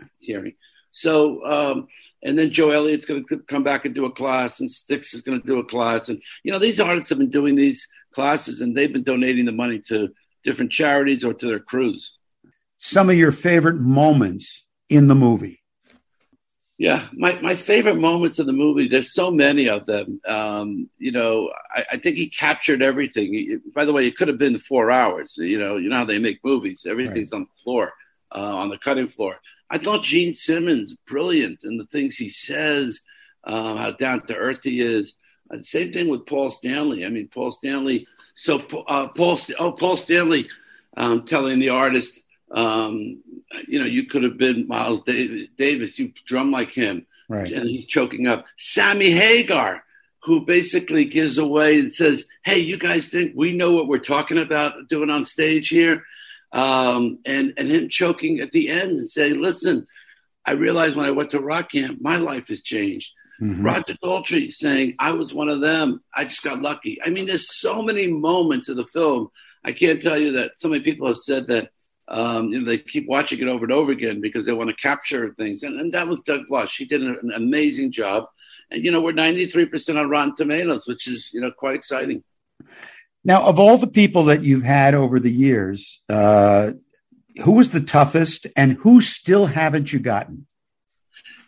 So, and then Joe Elliott's going to come back and do a class, and Styx is going to do a class. And, these artists have been doing these classes, and they've been donating the money to different charities or to their crews. Some of your favorite moments in the movie. Yeah, my favorite moments in the movie, there's so many of them. I think he captured everything. By the way, it could have been 4 hours. You know how they make movies. Everything's on the floor, on the cutting floor. I thought Gene Simmons, brilliant in the things he says, how down to earth he is. Same thing with Paul Stanley. I mean, Paul Stanley. So Paul Stanley telling the artist, you could have been Miles Davis. You drum like him, right? And he's choking up. Sammy Hagar, who basically gives away and says, "Hey, you guys think we know what we're talking about doing on stage here?" And him choking at the end and saying, "Listen, I realized when I went to rock camp, my life has changed." Mm-hmm. Roger Daltrey saying, "I was one of them. I just got lucky." I mean, there's so many moments of the film. I can't tell you that so many people have said that. They keep watching it over and over again because they want to capture things. And that was Doug Blush. He did an amazing job. And, we're 93% on Rotten Tomatoes, which is, quite exciting. Now, of all the people that you've had over the years, who was the toughest and who still haven't you gotten?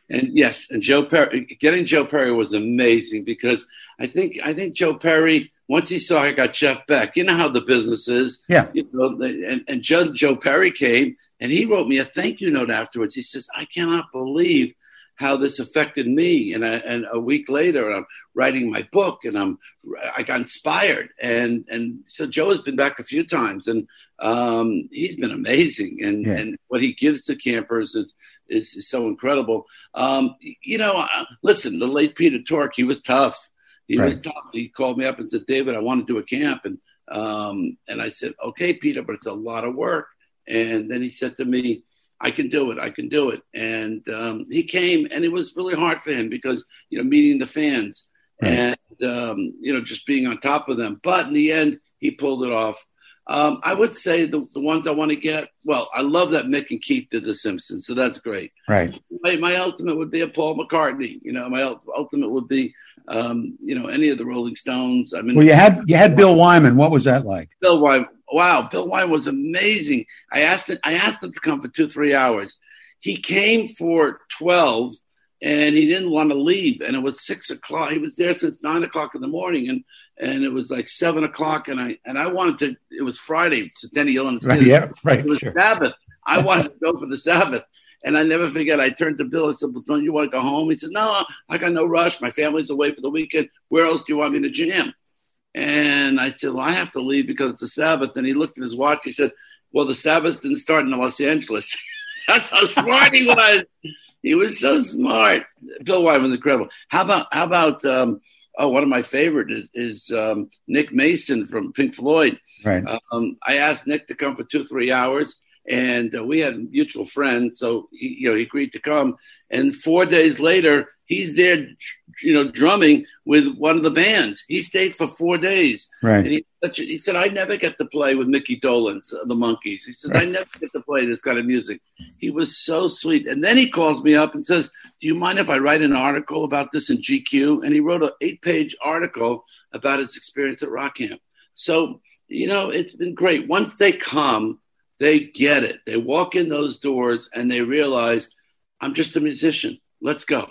And yes, and Joe Perry, getting Joe Perry was amazing because I think Joe Perry, once he saw I got Jeff Beck, you know how the business is. Yeah. And Joe Perry came, and he wrote me a thank you note afterwards. He says, I cannot believe how this affected me. And a week later, I'm writing my book, and I got inspired. And so Joe has been back a few times, and he's been amazing. And what he gives to campers is so incredible. Listen, the late Peter Tork, he was tough. He called me up and said, David, I want to do a camp. And I said, okay, Peter, but it's a lot of work. And then he said to me, I can do it. And he came, and it was really hard for him because, meeting the fans and, just being on top of them. But in the end, he pulled it off. I would say the ones I want to get, I love that Mick and Keith did The Simpsons, so that's great. Right. My ultimate would be a Paul McCartney. My ultimate would be, any of the Rolling Stones. You had Bill Wyman. What was that like? Bill Wyman. Wow. Bill Wyman was amazing. I asked him to come for 2-3 hours. He came for 12, and he didn't want to leave. And it was 6 o'clock. He was there since 9 o'clock in the morning, and it was like 7 o'clock. And I wanted to. It was Friday. So then he'll understand. Right, yeah, right. It was Sabbath. I wanted to go for the Sabbath. And I never forget. I turned to Bill. I said, well, "Don't you want to go home?" He said, "No, I got no rush. My family's away for the weekend. Where else do you want me to jam?" And I said, "Well, I have to leave because it's the Sabbath." And he looked at his watch. He said, "Well, the Sabbath didn't start in Los Angeles." That's how smart he was. He was so smart. Bill Wyman was incredible. How about? One of my favorite is Nick Mason from Pink Floyd. Right. I asked Nick to come for 2-3 hours, and we had a mutual friend, so he agreed to come. And 4 days later, he's there, drumming with one of the bands. He stayed for 4 days. Right. And he said, "I never get to play with Mickey Dolenz, the Monkees." He said, "I never get to play this kind of music." He was so sweet. And then he calls me up and says, "Do you mind if I write an article about this in GQ?" And he wrote an 8-page article about his experience at Rock Camp. So, it's been great. Once they come, they get it. They walk in those doors and they realize, I'm just a musician. Let's go.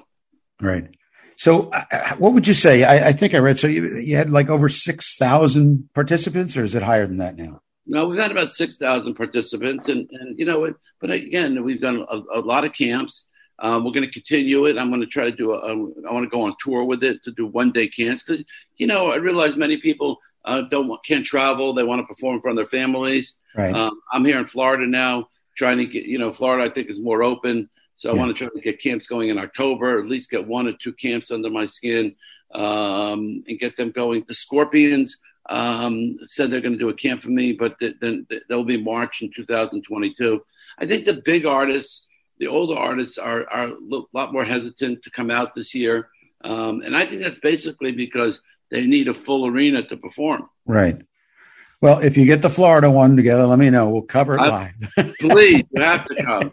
Right. So what would you say? I think I read, so you had like over 6,000 participants, or is it higher than that now? No, we've had about 6,000 participants. But again, we've done a lot of camps. We're going to continue it. I'm going to try to do I want to go on tour with it to do 1-day camps. Because, I realize many people can't travel. They want to perform in front of their families. Right. I'm here in Florida now, trying to get, Florida, I think, is more open. So I want to try to get camps going in October, at least get 1 or 2 camps under my skin, and get them going. The Scorpions said they're going to do a camp for me, but then that'll be March in 2022. I think the big artists, the older artists, are a lot more hesitant to come out this year. And I think that's basically because they need a full arena to perform. Right. Well, if you get the Florida one together, let me know. We'll cover it live. Please, you have to come.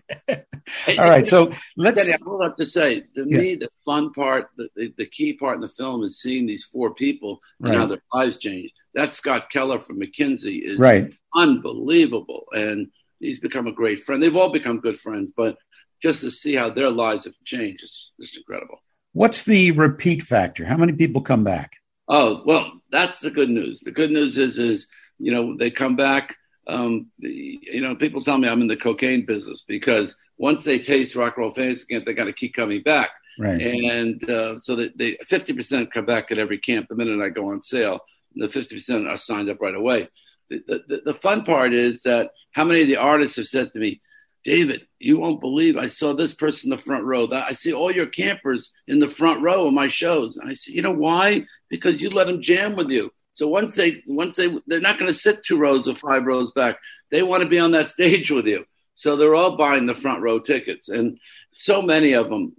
All right, so let's. I will have to say, to me, the fun part, the key part in the film is seeing these 4 people and how their lives changed. That's Scott Keller from McKinsey is unbelievable, and he's become a great friend. They've all become good friends, but just to see how their lives have changed is just incredible. What's the repeat factor? How many people come back? Oh, well, that's the good news. The good news is. They come back. People tell me I'm in the cocaine business because once they taste Rock and Roll Fantasy Camp, they got to keep coming back. Right. And so they 50% come back at every camp the minute I go on sale. The 50% are signed up right away. The fun part is that how many of the artists have said to me, "David, you won't believe I saw this person in the front row. I see all your campers in the front row of my shows." And I say, why? Because you let them jam with you. So once they're not going to sit 2 rows or 5 rows back. They want to be on that stage with you. So they're all buying the front row tickets. And so many of them,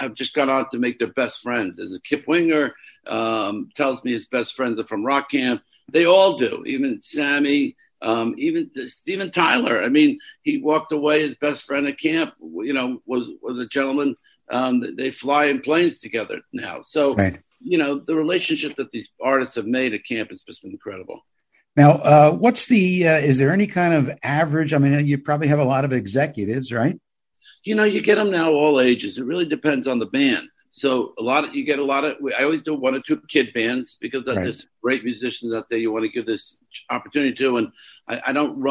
have just gone on to make their best friends. As a Kip Winger tells me his best friends are from Rock Camp. They all do, even Sammy, even Steven Tyler. I mean, he walked away. His best friend at camp, was a gentleman. They fly in planes together now. So. Right. The relationship that these artists have made at camp has just been incredible. Now, is there any kind of average? I mean, you probably have a lot of executives, right? You get them now all ages. It really depends on the band. So I always do 1 or 2 kid bands because there's great musicians out there you want to give this opportunity to. And I don't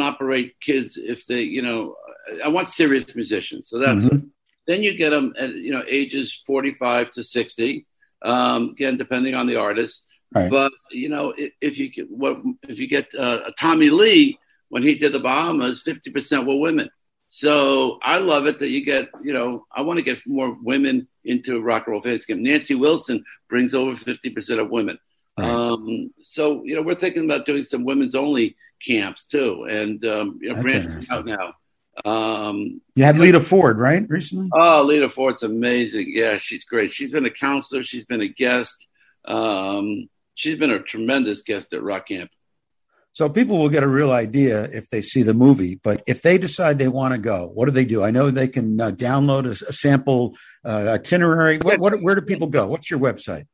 operate kids if they, I want serious musicians. So that's Then you get them at, you know, ages 45 to 60, again, depending on the artist. Right. But, you know, if you get Tommy Lee, when he did the Bahamas, 50% were women. So I love it that you get, you know, I want to get more women into Rock and Roll Fantasy Camp. Nancy Wilson brings over 50% of women. Right. So, you know, we're thinking about doing some women's only camps too. And, you know, branching out now. You had Lita Ford, right? Recently? Oh, Lita Ford's amazing. Yeah, she's great. She's been a counselor. She's been a guest. She's been a tremendous guest at Rock Camp. So people will get a real idea if they see the movie, but if they decide they want to go, what do they do? I know they can download a sample itinerary. Where do people go? What's your website?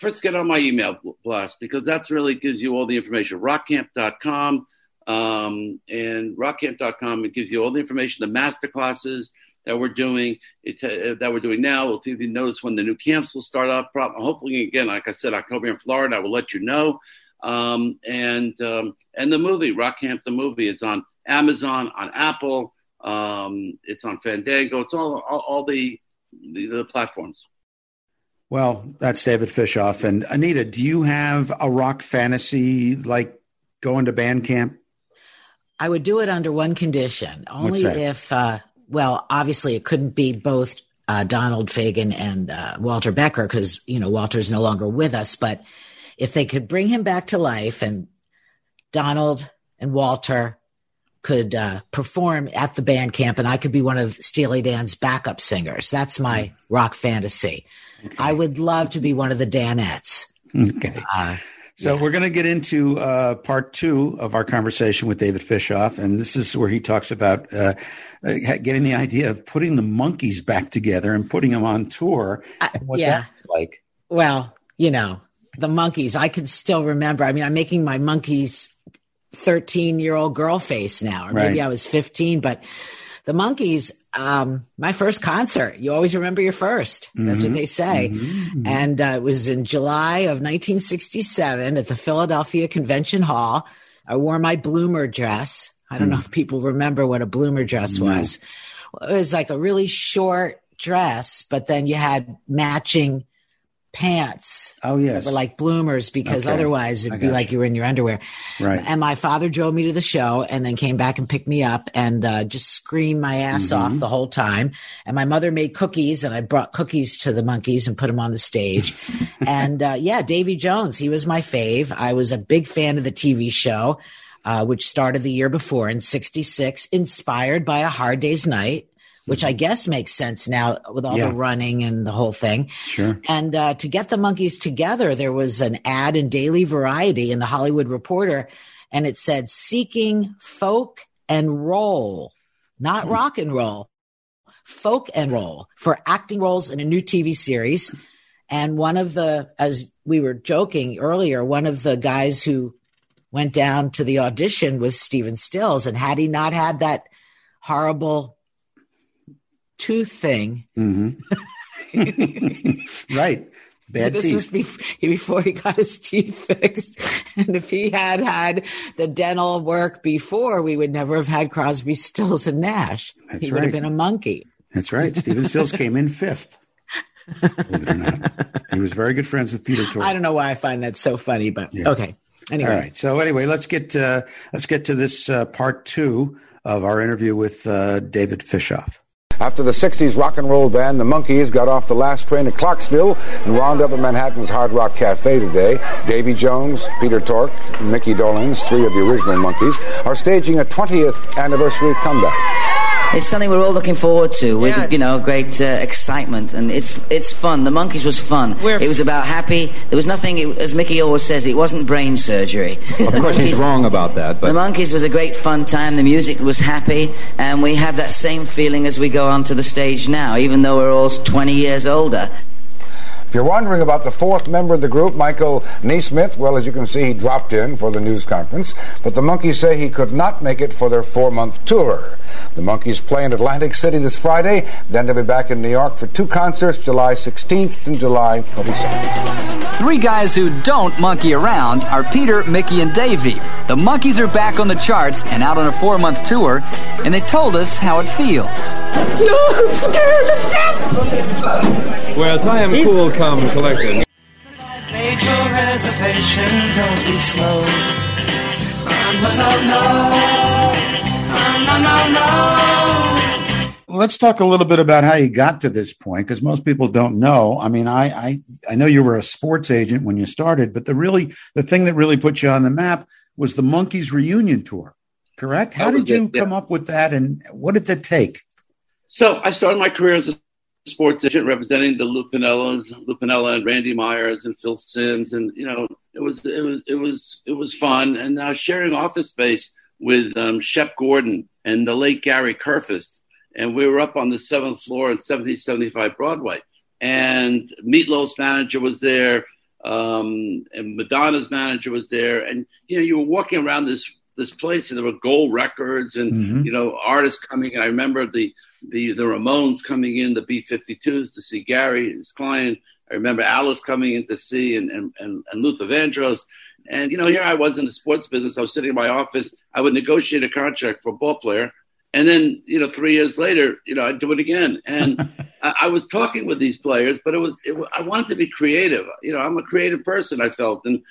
First, get on my email blast, because that's really gives you all the information. Rockcamp.com. And rockcamp.com, it gives you all the information, the master classes that we're doing, that we're doing now. We'll give you notice when the new camps will start up. Hopefully, again, like I said, October in Florida, I will let you know. And the movie, Rock Camp, the movie, it's on Amazon, on Apple, it's on Fandango. It's all the platforms. Well, that's David Fishof. And Anita, do you have a rock fantasy, like going to band camp? I would do it under one condition. Only if, well, obviously it couldn't be both Donald Fagen and Walter Becker, because, you know, Walter's no longer with us. But if they could bring him back to life and Donald and Walter could perform at the band camp, and I could be one of Steely Dan's backup singers. That's my rock fantasy. Okay. I would love to be one of the Danettes. Okay. So we're going to get into part two of our conversation with David Fishof, and this is where he talks about getting the idea of putting the Monkees back together and putting them on tour, and what that's like. Well, you know, the Monkees, I can still remember. I mean, I'm making my Monkees 13-year-old girl face now, or maybe I was 15, but the Monkees, my first concert, you always remember your first. That's what they say. And it was in July of 1967 at the Philadelphia Convention Hall. I wore my bloomer dress. I don't know if people remember what a bloomer dress was. It was like a really short dress, but then you had matching pants. Oh, yes. That were like bloomers, because otherwise it'd be like you were in your underwear. Right. And my father drove me to the show and then came back and picked me up and just screamed my ass off the whole time. And my mother made cookies, and I brought cookies to the Monkees and put them on the stage. And Davy Jones, he was my fave. I was a big fan of the TV show, which started the year before in 66, inspired by A Hard Day's Night, which I guess makes sense now with all the running and the whole thing. Sure. And to get the Monkees together, there was an ad in Daily Variety in the Hollywood Reporter, and it said, seeking folk and roll, not rock and roll, folk and roll, for acting roles in a new TV series. And one of the, as we were joking earlier, one of the guys who went down to the audition was Stephen Stills. And had he not had that horrible tooth thing. Right. Bad this teeth. Was before he got his teeth fixed. And if he had had the dental work before, we would never have had Crosby, Stills, and Nash. That's he would have been a monkey. That's right. Stephen Stills came in fifth. Believe it or not. He was very good friends with Peter Tork. I don't know why I find that so funny, but okay. Anyway. All right. So anyway, let's get to this part two of our interview with David Fishof. After the 60s rock and roll band, the Monkees, got off the last train at Clarksville and wound up at Manhattan's Hard Rock Cafe today. Davy Jones, Peter Tork, and Mickey Dolenz, three of the original Monkees, are staging a 20th anniversary comeback. It's something we're all looking forward to with, you know, great excitement. And it's fun. The Monkees was fun. It was about happy. There was nothing, as Mickey always says, it wasn't brain surgery. Of course, he's wrong about that. But the Monkees was a great fun time. The music was happy. And we have that same feeling as we go onto the stage now, even though we're all 20 years older. If you're wondering about the fourth member of the group, Michael Nesmith, well, as you can see, he dropped in for the news conference, but the Monkees say he could not make it for their 4-month tour. The Monkees play in Atlantic City this Friday, then they'll be back in New York for 2 concerts, July 16th and July 27th. Three guys who don't monkey around are Peter, Mickey, and Davey. The Monkees are back on the charts and out on a 4-month tour, and they told us how it feels. No, I'm scared to death! Whereas I am cool, calm, and collected. Made your reservation, don't be slow. Let's talk a little bit about how you got to this point, because most people don't know. I mean, I know you were a sports agent when you started, but the thing that really put you on the map was the Monkees reunion tour, correct? How did you come up with that, and what did that take? So I started my career as a sports agent representing the Lupinella and Randy Myers and Phil Sims, and it was fun. And sharing office space with Shep Gordon and the late Gary Kerfist. And we were up on the 7th floor at 1775 Broadway. And Meatloaf's manager was there, and Madonna's manager was there. And, you were walking around this place, and there were Gold Records and, artists coming. And I remember the Ramones coming in, the B-52s to see Gary, his client. I remember Alice coming in to see and Luther Vandross. And, here I was in the sports business. I was sitting in my office. I would negotiate a contract for a ball player. And then, 3 years later, I'd do it again. And I was talking with these players, but I wanted to be creative. I'm a creative person, I felt. And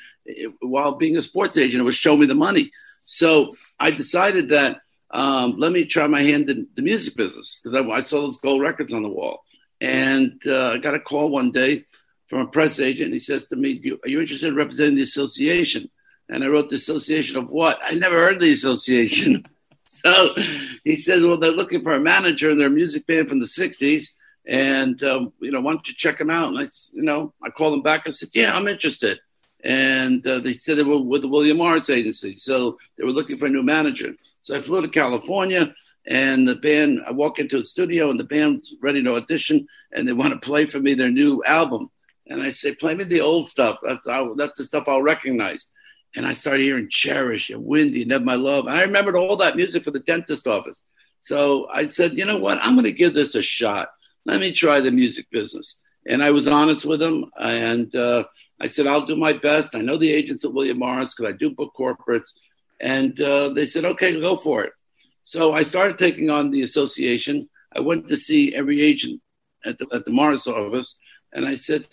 while being a sports agent, it was show me the money. So I decided that let me try my hand in the music business. Because I saw those Gold Records on the wall. And I got a call one day from a press agent. And he says to me, are you interested in representing the association? And I wrote, the association of what? I never heard of the association. So he says, well, they're looking for a manager in their music band from the 60s. And, why don't you check them out? And I called him back. I said, yeah, I'm interested. And they said they were with the William Morris Agency. So they were looking for a new manager. So I flew to California, and the band, I walk into the studio, and the band's ready to audition. And they want to play for me their new album. And I say, play me the old stuff. That's the stuff I'll recognize. And I started hearing Cherish and Windy and Have My Love. And I remembered all that music for the dentist office. So I said, you know what? I'm going to give this a shot. Let me try the music business. And I was honest with them. And I said, I'll do my best. I know the agents at William Morris because I do book corporates. And they said, okay, go for it. So I started taking on the association. I went to see every agent at the Morris office. And I said,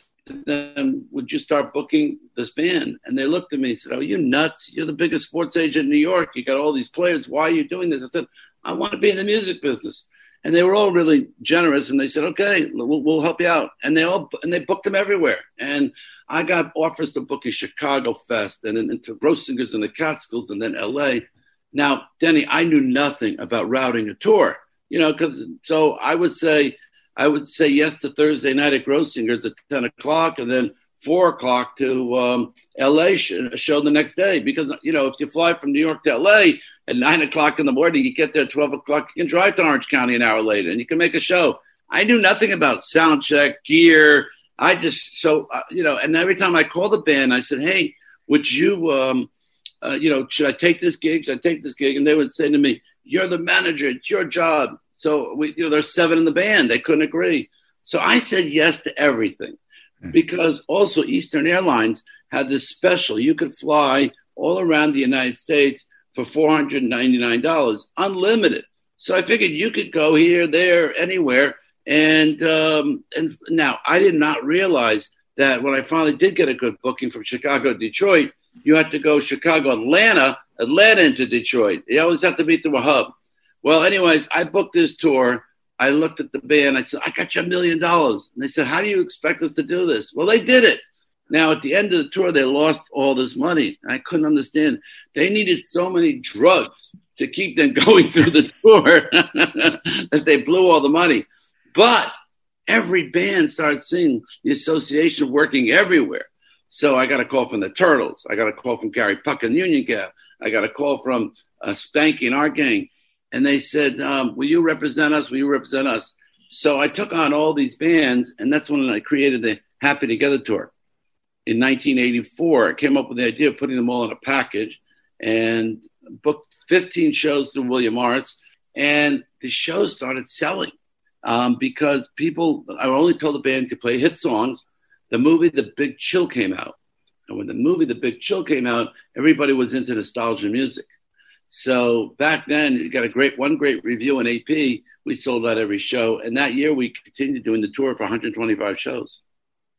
them, would you start booking this band? And they looked at me and said, oh, you nuts. You're the biggest sports agent in New York. You got all these players. Why are you doing this? I said, I want to be in the music business. And they were all really generous. And they said, okay, we'll help you out. And they booked them everywhere. And I got offers to book in Chicago Fest and then into Rosinger's and the Catskills and then LA. Now, Denny, I knew nothing about routing a tour, so I would say yes to Thursday night at Grossinger's at 10 o'clock and then 4 o'clock to L.A. show the next day. Because, if you fly from New York to L.A. at 9 o'clock in the morning, you get there at 12 o'clock, you can drive to Orange County an hour later and you can make a show. I knew nothing about sound check, gear. I just, and every time I called the band, I said, hey, would you, should I take this gig? And they would say to me, you're the manager. It's your job. So we, there's 7 in the band. They couldn't agree. So I said yes to everything because also Eastern Airlines had this special. You could fly all around the United States for $499, unlimited. So I figured you could go here, there, anywhere. And now I did not realize that when I finally did get a good booking from Chicago to Detroit, you had to go Chicago, Atlanta into Detroit. You always have to be through a hub. Well, anyways, I booked this tour. I looked at the band. I said, I got you $1 million. And they said, how do you expect us to do this? Well, they did it. Now, at the end of the tour, they lost all this money. I couldn't understand. They needed so many drugs to keep them going through the tour that they blew all the money. But every band started seeing the association working everywhere. So I got a call from the Turtles. I got a call from Gary Puck and Union Gap. I got a call from Spanky and our gang. And they said, will you represent us? Will you represent us? So I took on all these bands, and that's when I created the Happy Together Tour. In 1984, I came up with the idea of putting them all in a package and booked 15 shows through William Morris. And the shows started selling because people, I only told the bands to play hit songs. the movie The Big Chill came out. And when the movie The Big Chill came out, everybody was into nostalgia music. So back then, you got one great review in AP. We sold out every show. And that year, we continued doing the tour for 125 shows.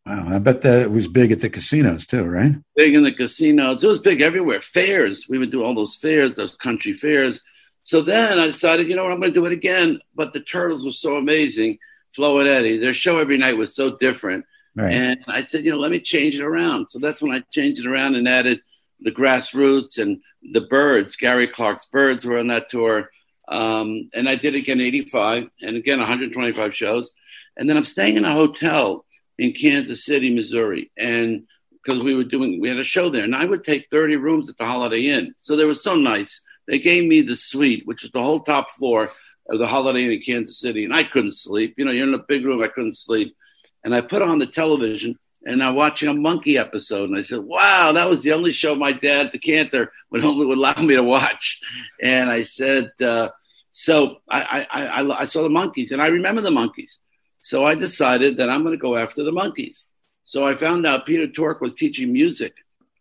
Wow. I bet that it was big at the casinos too, right? Big in the casinos. It was big everywhere. Fairs. We would do all those fairs, those country fairs. So then I decided, you know what, I'm going to do it again. But the Turtles were so amazing. Flo and Eddie, their show every night was so different. Right. And I said, you know, let me change it around. So that's when I changed it around and added the Grassroots and the Byrds. Gary Clark's Byrds were on that tour. And I did it again, 85, and again, 125 shows. And then I'm staying in a hotel in Kansas City, Missouri. And because we had a show there, and I would take 30 rooms at the Holiday Inn. So they were so nice. They gave me the suite, which was the whole top floor of the Holiday Inn in Kansas City. And I couldn't sleep. You know, you're in a big room. I couldn't sleep. And I put on the television, and I'm watching a Monkey episode. And I said, wow, that was the only show my dad, the Cantor, would allow me to watch. And I said, so I saw the Monkees, and I remember the Monkees. So I decided that I'm going to go after the Monkees. So I found out Peter Tork was teaching music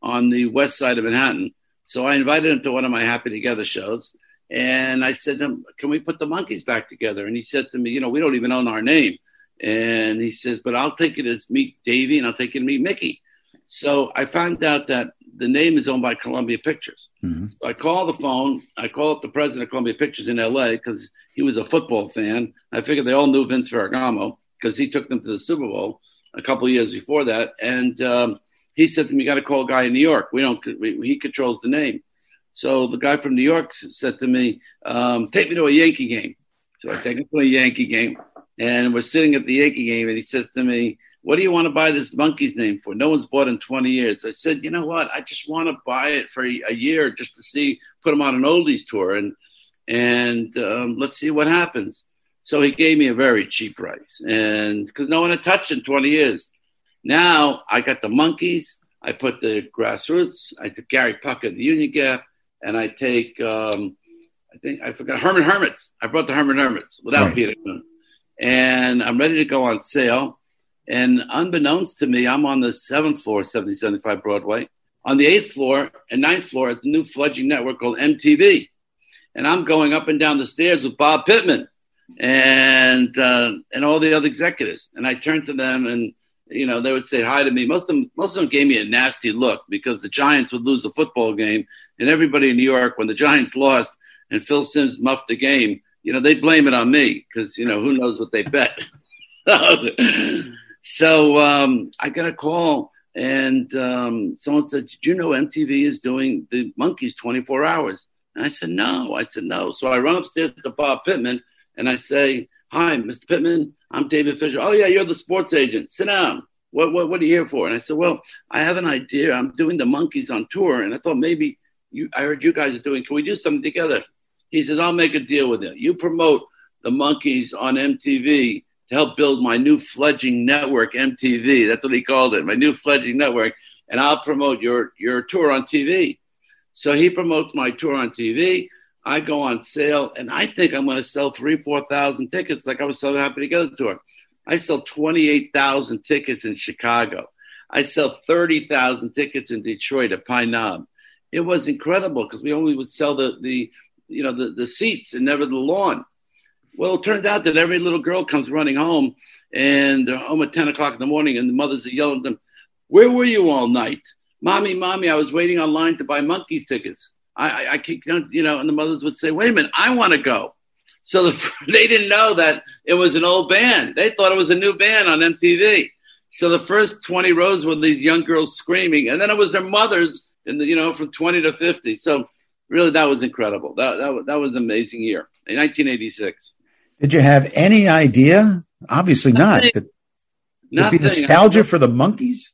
on the west side of Manhattan. So I invited him to one of my Happy Together shows. And I said to him, can we put the Monkees back together? And he said to me, you know, we don't even own our name. And he says, but I'll take it as Meet Davy, and I'll take it to Meet Mickey. So I found out that the name is owned by Columbia Pictures. Mm-hmm. So I call the phone. I call up the president of Columbia Pictures in L.A. because he was a football fan. I figured they all knew Vince Ferragamo because he took them to the Super Bowl a couple of years before that. And he said to me, you got to call a guy in New York. He controls the name. So the guy from New York said to me, take me to a Yankee game. So I take him to a Yankee game. And we're sitting at the Yankee game, and he says to me, what do you want to buy this Monkey's name for? No one's bought in 20 years. I said, you know what? I just want to buy it for a year just to see, put them on an oldies tour, and let's see what happens. So he gave me a very cheap price, and because no one had touched in 20 years. Now I got the Monkees. I put the Grassroots. I took Gary Puckett, the Union Gap, and I take, Herman Hermits. I brought the Herman Hermits without Peter Coon. And I'm ready to go on sale. And unbeknownst to me, I'm on the 7th floor, 7075 Broadway. On the 8th floor and 9th floor at the new fledgling network called MTV. And I'm going up and down the stairs with Bob Pittman and all the other executives. And I turned to them, and you know, they would say hi to me. Most of them gave me a nasty look because the Giants would lose a football game. And everybody in New York, when the Giants lost and Phil Simms muffed the game, you know, they blame it on me because, you know, who knows what they bet. So I got a call, and someone said, did you know MTV is doing the Monkees 24 hours? And I said, no. So I run upstairs to Bob Pittman, and I say, hi, Mr. Pittman, I'm David Fisher. Oh, yeah, you're the sports agent. Sit down. What are you here for? And I said, well, I have an idea. I'm doing the Monkees on tour, and I thought maybe I heard you guys are doing, can we do something together? He says, I'll make a deal with you. You promote the Monkees on MTV to help build my new fledging network, MTV. That's what he called it, my new fledging network. And I'll promote your tour on TV. So he promotes my tour on TV. I go on sale, and I think I'm going to sell 3,000-4,000 tickets like I was so happy to get a tour. I sell 28,000 tickets in Chicago. I sell 30,000 tickets in Detroit at Pine Knob. It was incredible because we only would sell the seats and never the lawn. Well, it turned out that every little girl comes running home, and they're home at 10 o'clock in the morning, and the mothers are yelling at them, where were you all night? Mommy, mommy, I was waiting online to buy Monkees tickets. I keep, you know, and the mothers would say, wait a minute, I want to go. So they didn't know that it was an old band. They thought it was a new band on MTV. So the first 20 rows were these young girls screaming, and then it was their mothers, and you know, from 20 to 50. So really, that was incredible. That was an amazing year in 1986. Did you have any idea? Obviously nothing, not. Nothing. Nostalgia for the Monkees?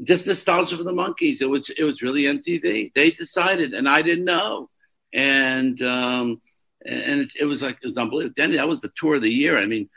Just nostalgia for the Monkees. It was really MTV. They decided, and I didn't know. And it was unbelievable. Denny, that was the tour of the year. I mean,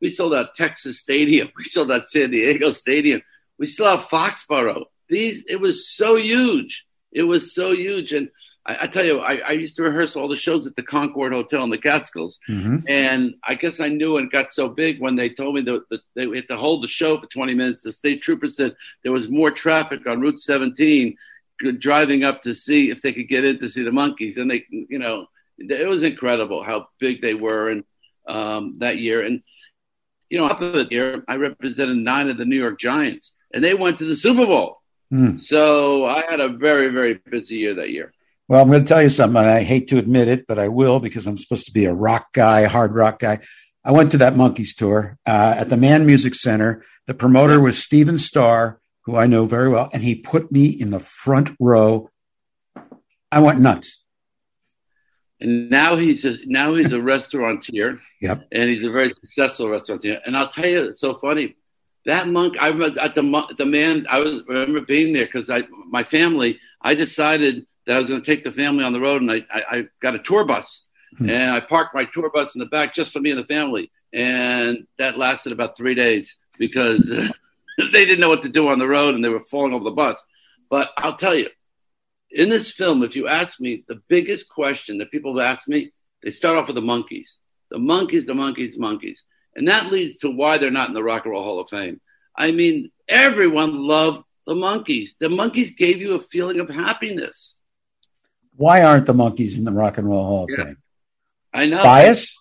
we sold out Texas Stadium. We sold out San Diego Stadium. We sold out Foxborough. It was so huge. And I tell you, I used to rehearse all the shows at the Concord Hotel in the Catskills. Mm-hmm. And I guess I knew it got so big when they told me that they had to hold the show for 20 minutes. The state trooper said there was more traffic on Route 17 driving up to see if they could get in to see the Monkees. And they, you know, it was incredible how big they were and that year. And, you know, up of the year, I represented 9 of the New York Giants, and they went to the Super Bowl. Mm. So I had a very, very busy year that year. Well, I'm going to tell you something, and I hate to admit it, but I will because I'm supposed to be a rock guy, hard rock guy. I went to that Monkees tour at the Mann Music Center. The promoter was Steven Starr, who I know very well, and he put me in the front row. I went nuts. And now he's a restaurateur. Yep. And he's a very successful restaurateur. And I'll tell you, it's so funny. That monk, I was at the Mann. I remember being there because my family. I decided that I was going to take the family on the road, and I got a tour bus, and I parked my tour bus in the back just for me and the family, and that lasted about 3 days because they didn't know what to do on the road, and they were falling over the bus. But I'll tell you, in this film, if you ask me, the biggest question that people have asked me, they start off with the Monkees. The Monkees, the Monkees, Monkees. And that leads to why they're not in the Rock and Roll Hall of Fame. I mean, everyone loved the Monkees. The Monkees gave you a feeling of happiness. Why aren't the Monkees in the Rock and Roll Hall of Fame? I know. Bias?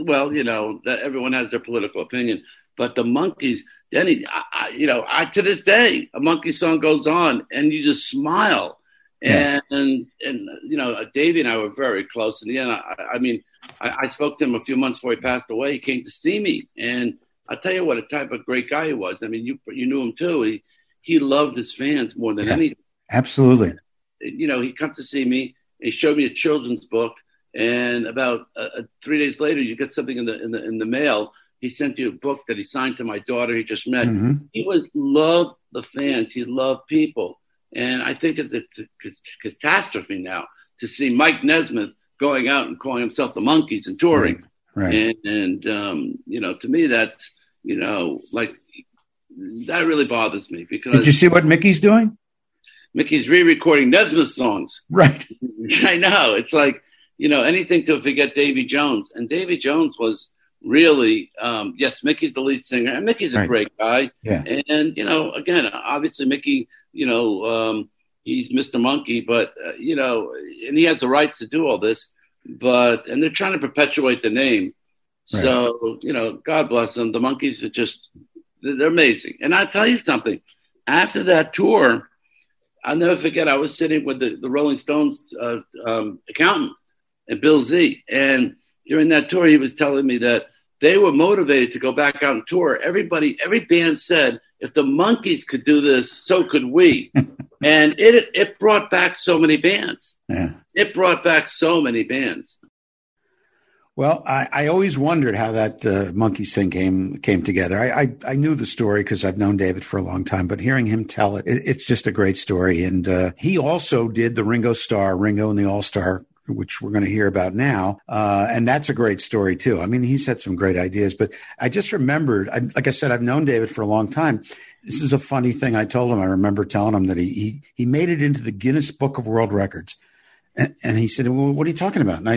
Well, you know, everyone has their political opinion. But the Monkees, Denny, I to this day, a Monkee song goes on and you just smile. Yeah. And you know, Davey and I were very close. In the end, I mean, I spoke to him a few months before he passed away. He came to see me. And I'll tell you what a type of great guy he was. I mean, you knew him too. He loved his fans more than anything. Absolutely. You know, he come to see me. He showed me a children's book, and about 3 days later, you get something in the mail. He sent you a book that he signed to my daughter he just met. Mm-hmm. He loved the fans. He loved people, and I think it's a catastrophe now to see Mike Nesmith going out and calling himself the Monkees and touring. Right. And you know, to me, that's, you know, like, that really bothers me because. Did you see what Mickey's doing? Mickey's re-recording Nesmith songs. Right. I know. It's like, you know, anything to forget Davy Jones. And Davy Jones was really, yes, Mickey's the lead singer. And Mickey's a great guy. Yeah. And, you know, again, obviously Mickey, you know, he's Mr. Monkey. But, you know, and he has the rights to do all this. But, and they're trying to perpetuate the name. Right. So, you know, God bless them. The Monkees are just, they're amazing. And I'll tell you something. After that tour, I'll never forget, I was sitting with the Rolling Stones accountant, and Bill Z. And during that tour, he was telling me that they were motivated to go back out and tour. Every band said, if the Monkees could do this, so could we. And it brought back so many bands. Yeah. It brought back so many bands. Well, I always wondered how that Monkees thing came together. I knew the story because I've known David for a long time, but hearing him tell it's just a great story. And he also did the Ringo and the All-Star, which we're going to hear about now. And that's a great story, too. I mean, he's had some great ideas. But I just remembered, like I said, I've known David for a long time. This is a funny thing I told him. I remember telling him that he made it into the Guinness Book of World Records. And he said, well, what are you talking about? And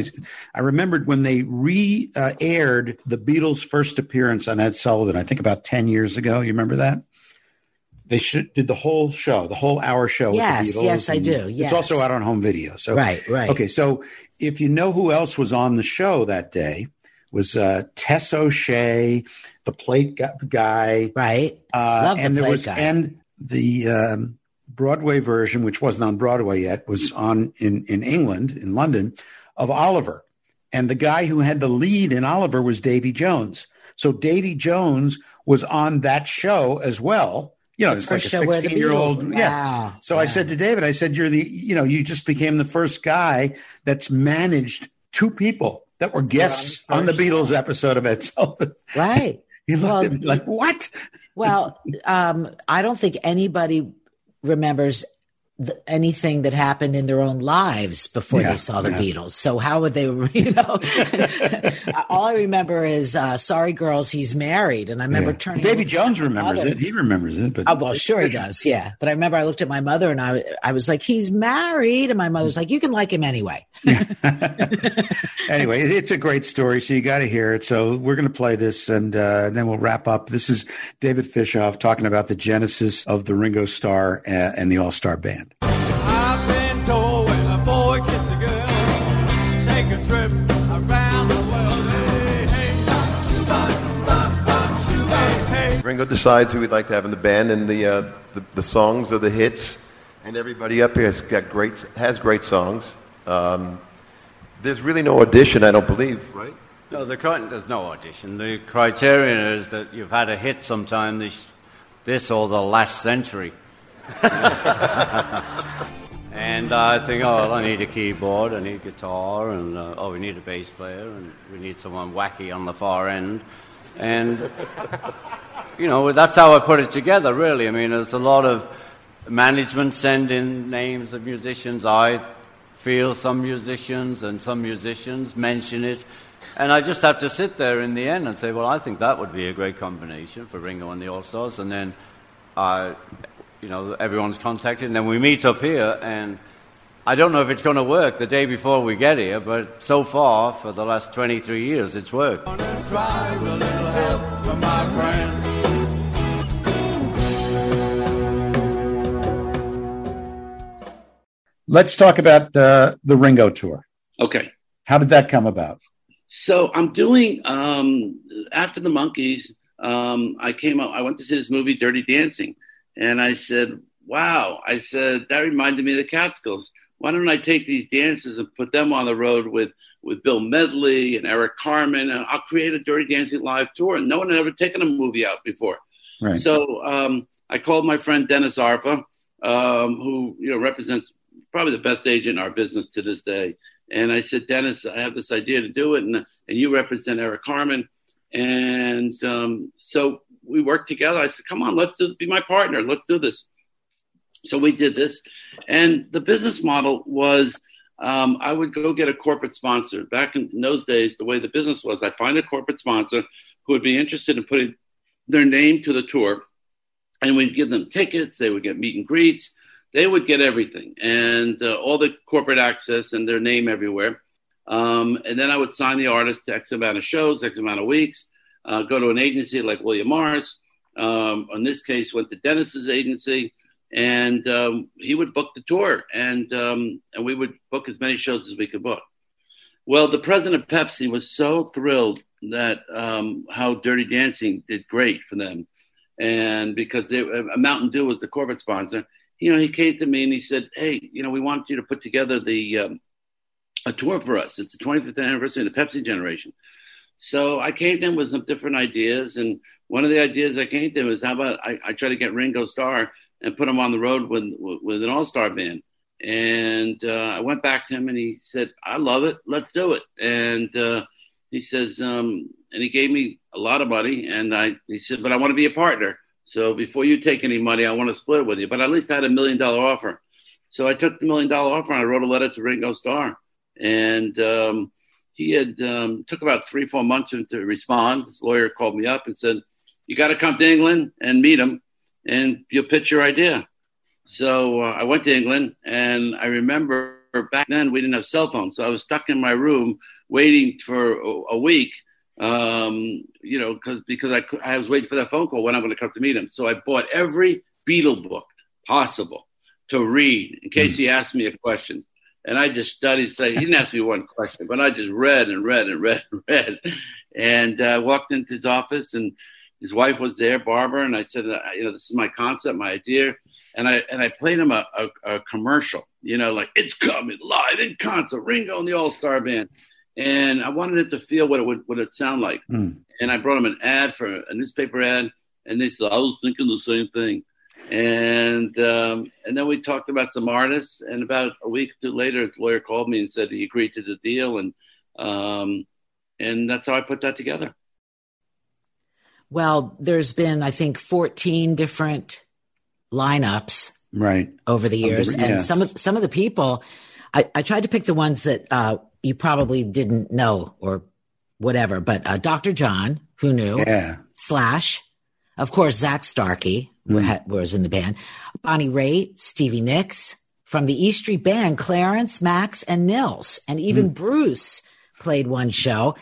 I remembered when they re-aired the Beatles' first appearance on Ed Sullivan, I think about 10 years ago. You remember that? They did the whole show, the whole hour show. Yes, with the Beatles. Yes, I do. Yes. It's also out on home video. So, right. Okay, so if you know who else was on the show that day, was Tess O'Shea, the plate guy. Right. Love and the plate guy. And the... Broadway version, which wasn't on Broadway yet, was on in England, in London, of Oliver. And the guy who had the lead in Oliver was Davy Jones. So Davy Jones was on that show as well. You know, it's like a 16-year-old. Wow. Yeah. So yeah. I said to David, you're the, you know, you just became the first guy that's managed two people that were guests on the Beatles episode of Ed Sullivan. Right. He looked at me like, what? Well, I don't think anybody remembers anything that happened in their own lives before they saw the Beatles. So how would they, you know, all I remember is Sorry Girls, He's Married. And I remember turning. Davy Jones remembers it. He remembers it. But well, sure he does. Yeah. But I remember I looked at my mother and I was like, he's married. And my mother's like, you can like him anyway. Anyway, it's a great story. So you got to hear it. So we're going to play this and then we'll wrap up. This is David Fishof talking about the genesis of the Ringo Starr and the All-Star Band. I've been told when a boy kisses a girl, take a trip around the world. Hey, hey, hey. Ringo decides who he'd like to have in the band, and the songs are the hits. And everybody up here has great songs. There's really no audition, I don't believe, right? No, there's no audition. The criterion is that you've had a hit sometime this or the last century. And I think, I need a keyboard, I need guitar, and we need a bass player, and we need someone wacky on the far end. And, you know, that's how I put it together, really. I mean, there's a lot of management sending names of musicians. I feel some musicians mention it. And I just have to sit there in the end and say, well, I think that would be a great combination for Ringo and the All-Stars. And then you know, everyone's contacted, and then we meet up here, and I don't know if it's going to work the day before we get here, but so far, for the last 23 years, it's worked. Let's talk about the Ringo tour. Okay. How did that come about? So I'm doing, after the Monkees, I went to see this movie, Dirty Dancing. And I said, wow, that reminded me of the Catskills. Why don't I take these dancers and put them on the road with Bill Medley and Eric Carmen, and I'll create a Dirty Dancing live tour. And no one had ever taken a movie out before. Right. So I called my friend Dennis Arfa, who represents probably the best agent in our business to this day. And I said, Dennis, I have this idea to do it, and you represent Eric Carmen. And so we worked together. I said, come on, be my partner. Let's do this. So we did this. And the business model was I would go get a corporate sponsor. Back in those days, the way the business was, I'd find a corporate sponsor who would be interested in putting their name to the tour. And we'd give them tickets. They would get meet and greets. They would get everything and all the corporate access and their name everywhere. And then I would sign the artist to X amount of shows, X amount of weeks. Go to an agency like William Morris. In this case, went to Dennis's agency, and he would book the tour, and we would book as many shows as we could book. Well, the president of Pepsi was so thrilled that how Dirty Dancing did great for them, and because Mountain Dew was the corporate sponsor, he came to me and he said, "Hey, we want you to put together a tour for us. It's the 25th anniversary of the Pepsi generation." So I came to him with some different ideas, and one of the ideas I came to him was, how about I try to get Ringo Starr and put him on the road with an all-star band. And I went back to him, and he said, I love it. Let's do it. And he says, and he gave me a lot of money, and he said, but I want to be a partner. So before you take any money, I want to split it with you. But at least I had a $1 million offer. So I took the $1 million offer, and I wrote a letter to Ringo Starr. And he had took about 3-4 months to respond. His lawyer called me up and said, you got to come to England and meet him, and you'll pitch your idea. So I went to England, and I remember back then we didn't have cell phones. So I was stuck in my room waiting for a week, because I was waiting for that phone call when I'm going to come to meet him. So I bought every Beatle book possible to read in case he asked me a question. And I just studied. So he didn't ask me one question, but I just read and read and read and read. And I walked into his office, and his wife was there, Barbara. And I said, this is my concept, my idea. And I played him a commercial, like it's coming live in concert, Ringo and the All-Star Band. And I wanted him to feel what it sound like. Mm. And I brought him an ad for a newspaper ad. And they said, I was thinking the same thing. And then we talked about some artists, and about a week or two later, his lawyer called me and said he agreed to the deal, and that's how I put that together. Well, there's been, I think, 14 different lineups right over the years. And some of the people, I tried to pick the ones that you probably didn't know or whatever, but Dr. John, who knew, Slash, of course, Zach Starkey was in the band, Bonnie Raitt, Stevie Nicks, from the E Street Band, Clarence, Max, and Nils, and even Bruce played one show.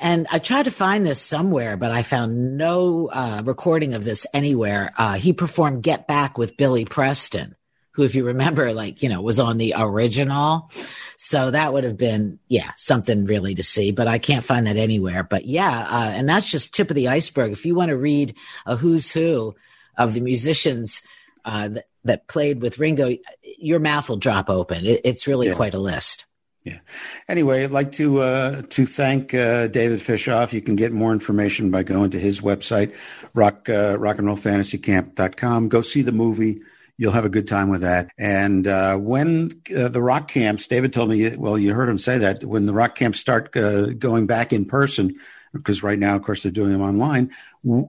And I tried to find this somewhere, but I found no recording of this anywhere. He performed Get Back with Billy Preston, who, if you remember, was on the original. So that would have been, something really to see, but I can't find that anywhere. But and that's just tip of the iceberg. If you want to read a who's who of the musicians that played with Ringo, your mouth will drop open. It's really quite a list. Yeah. Anyway, I'd like to thank David Fishof. You can get more information by going to his website, rockandrollfantasycamp.com. Go see the movie. You'll have a good time with that. And when the rock camps, David told me, well, you heard him say that, when the rock camps start going back in person, because right now, of course, they're doing them online,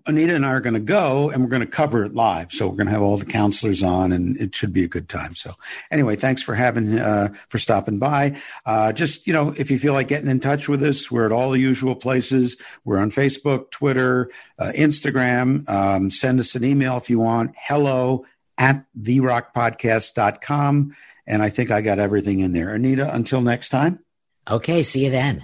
Anita and I are going to go, and we're going to cover it live. So we're going to have all the counselors on, and it should be a good time. So anyway, thanks for for stopping by. If you feel like getting in touch with us, we're at all the usual places. We're on Facebook, Twitter, Instagram. Send us an email if you want, hello@therockpodcast.com. And I think I got everything in there. Anita, until next time. Okay, see you then.